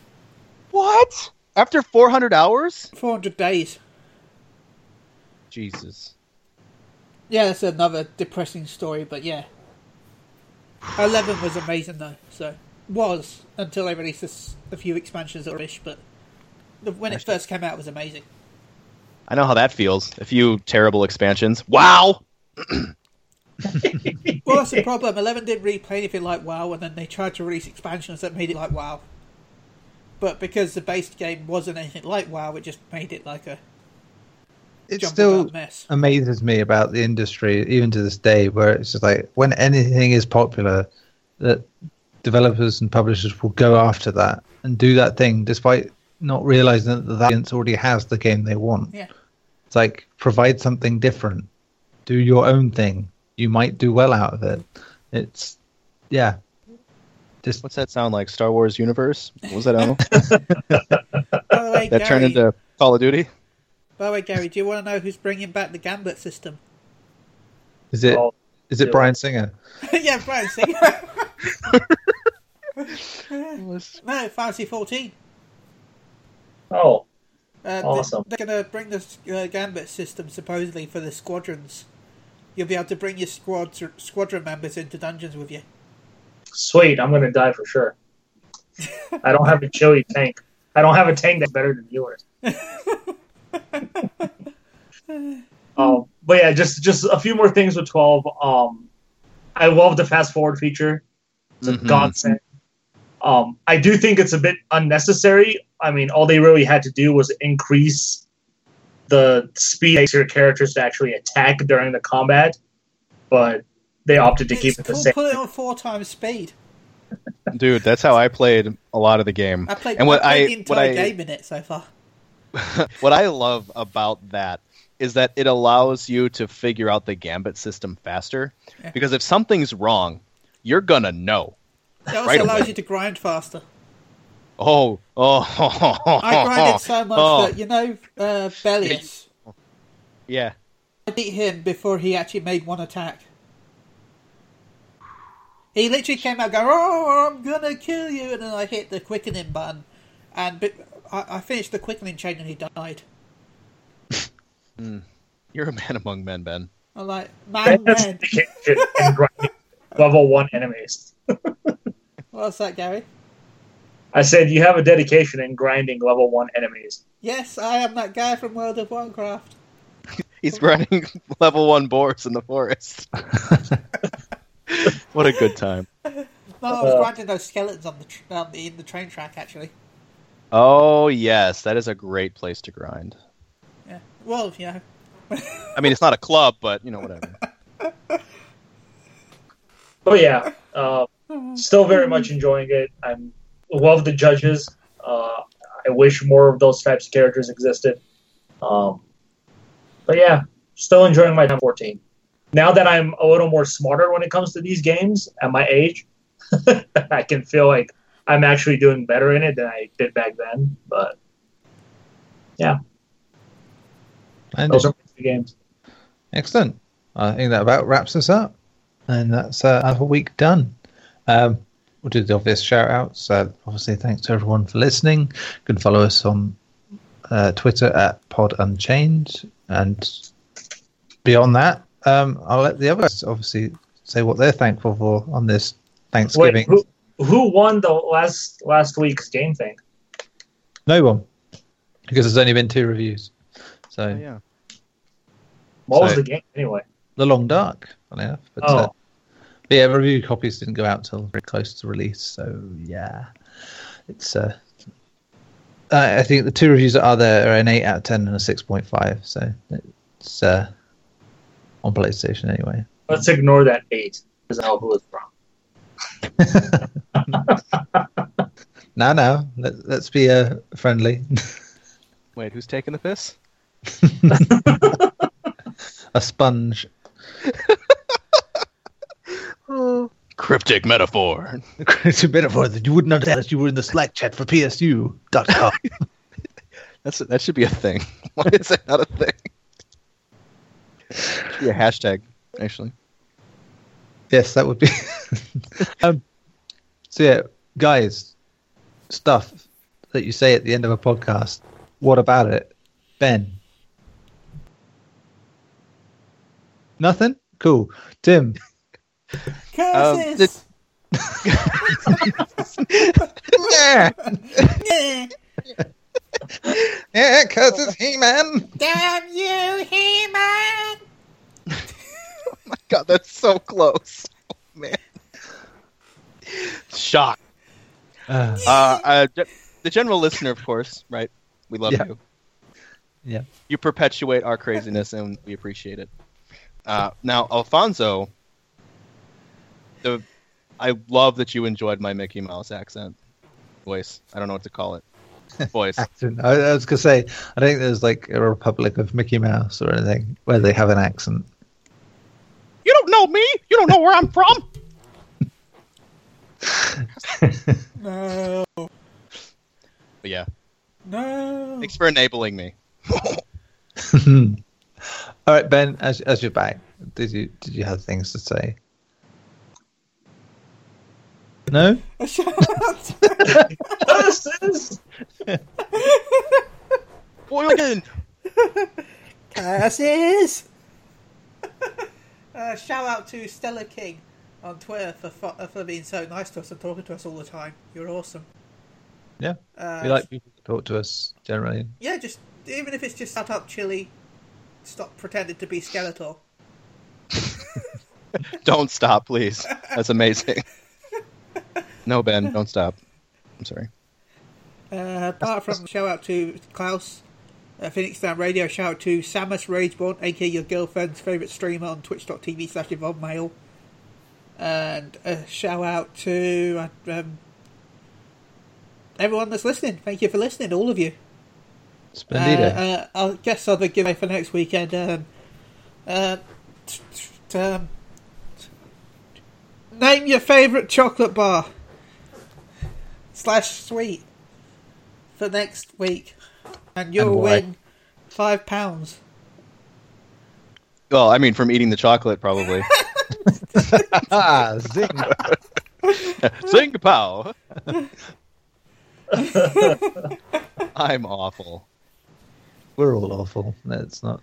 What? After 400 hours? 400 days. Jesus. Yeah, that's another depressing story, but yeah. 11 was amazing though, until they released a few expansions or ish, but when it first came out, it was amazing. I know how that feels. A few terrible expansions. WoW! Well, that's the problem. 11 didn't really play anything like WoW, and then they tried to release expansions that made it like WoW. But because the base game wasn't anything like WoW, it just made it like a... It still amazes me about the industry, even to this day, where it's just like, when anything is popular, that developers and publishers will go after that and do that thing, despite not realizing that the audience already has the game they want. Yeah. It's like, provide something different. Do your own thing. You might do well out of it. It's, yeah. Just... What's that sound like? Star Wars Universe? What was that? That turned into Call of Duty? By the way, Gary, do you want to know who's bringing back the gambit system? Is it Brian Singer? Yeah, Brian Singer. No, Fantasy 14. Oh, awesome. They're going to bring the Gambit system, supposedly, for the squadrons. You'll be able to bring your squadron members into dungeons with you. Sweet, I'm going to die for sure. I don't have a chili tank. I don't have a tank that's better than yours. But yeah, just a few more things with 12. I love the fast forward feature. It's a godsend. I do think it's a bit unnecessary. I mean, all they really had to do was increase the speed of your characters to actually attack during the combat, but they opted to keep it the same. Put it on 4x speed. Dude, that's how I played a lot of the game. I played the entire game in it so far. What I love about that is that it allows you to figure out the Gambit system faster, because if something's wrong, you're gonna know. It also allows you to grind faster. I grinded so much that, you know, Bellius. Yeah. I beat him before he actually made one attack. He literally came out going, "Oh, I'm gonna kill you," and then I hit the quickening button, and I finished the quickening chain, and he died. You're a man among men, Ben. I'm like, man. Level 1 enemies. What's that, Gary? I said you have a dedication in grinding level 1 enemies. Yes, I am that guy from World of Warcraft. He's grinding level 1 boars in the forest. What a good time. No, I was grinding those skeletons in the train track, actually. Oh, yes. That is a great place to grind. Yeah. Well, yeah. I mean, it's not a club, but, you know, whatever. But yeah, still very much enjoying it. I love the judges. I wish more of those types of characters existed. But yeah, still enjoying my time 14. Now that I'm a little more smarter when it comes to these games at my age, I can feel like I'm actually doing better in it than I did back then. But yeah, those are the games. Excellent. I think that about wraps us up. And that's another week done. We'll do the obvious shout-outs. Obviously, thanks to everyone for listening. You can follow us on Twitter at Pod Unchained. And beyond that, I'll let the others obviously say what they're thankful for on this Thanksgiving. Wait, who won the last week's game thing? No one. Because there's only been 2 reviews. So yeah. What was the game anyway? The Long Dark, funny enough. But, but yeah, review copies didn't go out till very close to release, so yeah. It's I think the 2 reviews that are there are an 8 out of 10 and a 6.5, so it's on PlayStation anyway. Let's ignore that 8, because I know who it's from. No. Let's be friendly. Wait, who's taking the piss? A sponge. Cryptic metaphor. The cryptic metaphor that you wouldn't understand if you were in the Slack chat for PSU.com. That should be a thing. Why is that not a thing? Yeah, hashtag, actually. Yes, that would be. So yeah, guys, stuff that you say at the end of a podcast. What about it, Ben? Nothing? Cool. Tim? Curses! Yeah! Yeah, curses, He-Man! Damn you, He-Man! Oh my god, that's so close. Oh, man. Shock. The general listener, of course, right? We love you. Yeah. You perpetuate our craziness, and we appreciate it. Now, Alfonso, I love that you enjoyed my Mickey Mouse accent voice. I don't know what to call it. Voice. Accent. I was going to say, I think there's like a Republic of Mickey Mouse or anything where they have an accent. You don't know me. You don't know where I'm from. No. But yeah. No. Thanks for enabling me. All right, Ben. As you're back, did you have things to say? No? Curses! Boil again! Curses! Shout out to Stella King on Twitter for being so nice to us and talking to us all the time. You're awesome. Yeah, we like people to talk to us generally. Yeah, just even if it's just shut up, Chili. Stop pretending to be Skeletor. Don't stop, please. That's amazing. No, Ben, don't stop. I'm sorry. Apart from shout out to Klaus, Phoenix Down Radio, shout out to Samus Rageborn, aka your girlfriend's favourite streamer on twitch.tv/EvolveMail. And a shout out to everyone that's listening. Thank you for listening, all of you. Splendido. I guess I'll be giving for next weekend. Name your favourite chocolate bar /sweet for next week, and you'll win £5. Well, I mean, from eating the chocolate, probably. Zing. Zing pow. I'm awful. We're all awful. Let's not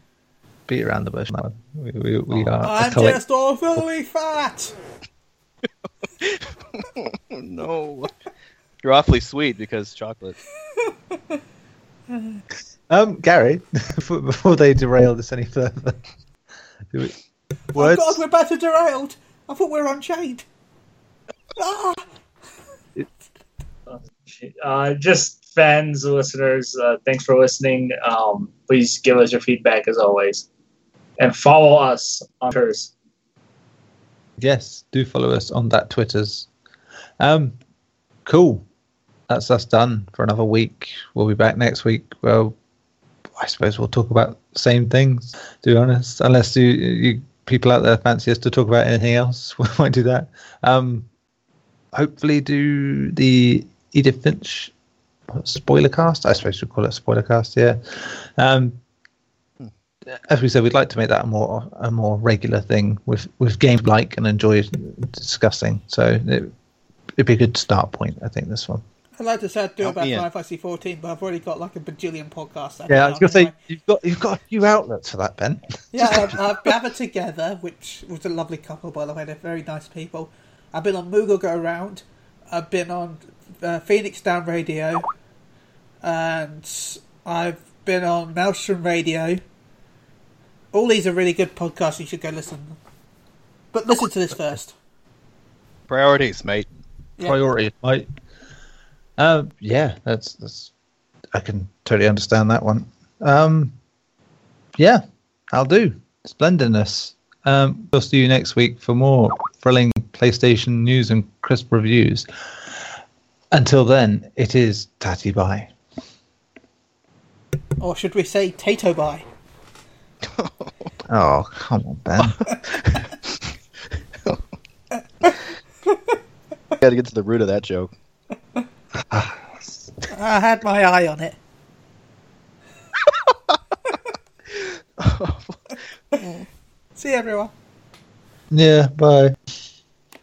beat around the bush. We are. I'm just awfully fat. No, you're awfully sweet because chocolate. Gary, before they derail this any further, words? Oh God, we're better derailed. I thought we were Unchained. Ah! Just fans, listeners, thanks for listening. Please give us your feedback as always, and follow us on Twitters. Yes, do follow us on that Twitters. Cool. That's us done for another week. We'll be back next week. Well, I suppose we'll talk about the same things, to be honest. Unless you people out there fancy us to talk about anything else, we might do that. Hopefully do the Edith Finch spoiler cast. I suppose we'll call it spoiler cast, yeah. As we said, we'd like to make that a more regular thing with games like and enjoy discussing. So it'd be a good start point, I think, this one. I'd like to say I'd do about Final Fantasy 14, but I've already got like a bajillion podcasts. Yeah, I was going to say, you've got a few outlets for that, Ben. Yeah, I've gathered together, which was a lovely couple, by the way. They're very nice people. I've been on Moogle Go Round. I've been on Phoenix Down Radio. And I've been on Maelstrom Radio. All these are really good podcasts. You should go listen to them. But listen to this first. Priorities, mate. Yeah. Priorities, mate. Yeah, that's. I can totally understand that one. Yeah, I'll do. Splendidness. We'll see you next week for more thrilling PlayStation news and crisp reviews. Until then, it is Tatty Bye. Or should we say Tato Bye? Oh, come on, Ben. Gotta get to the root of that joke. I had my eye on it. See you, everyone. Yeah, bye.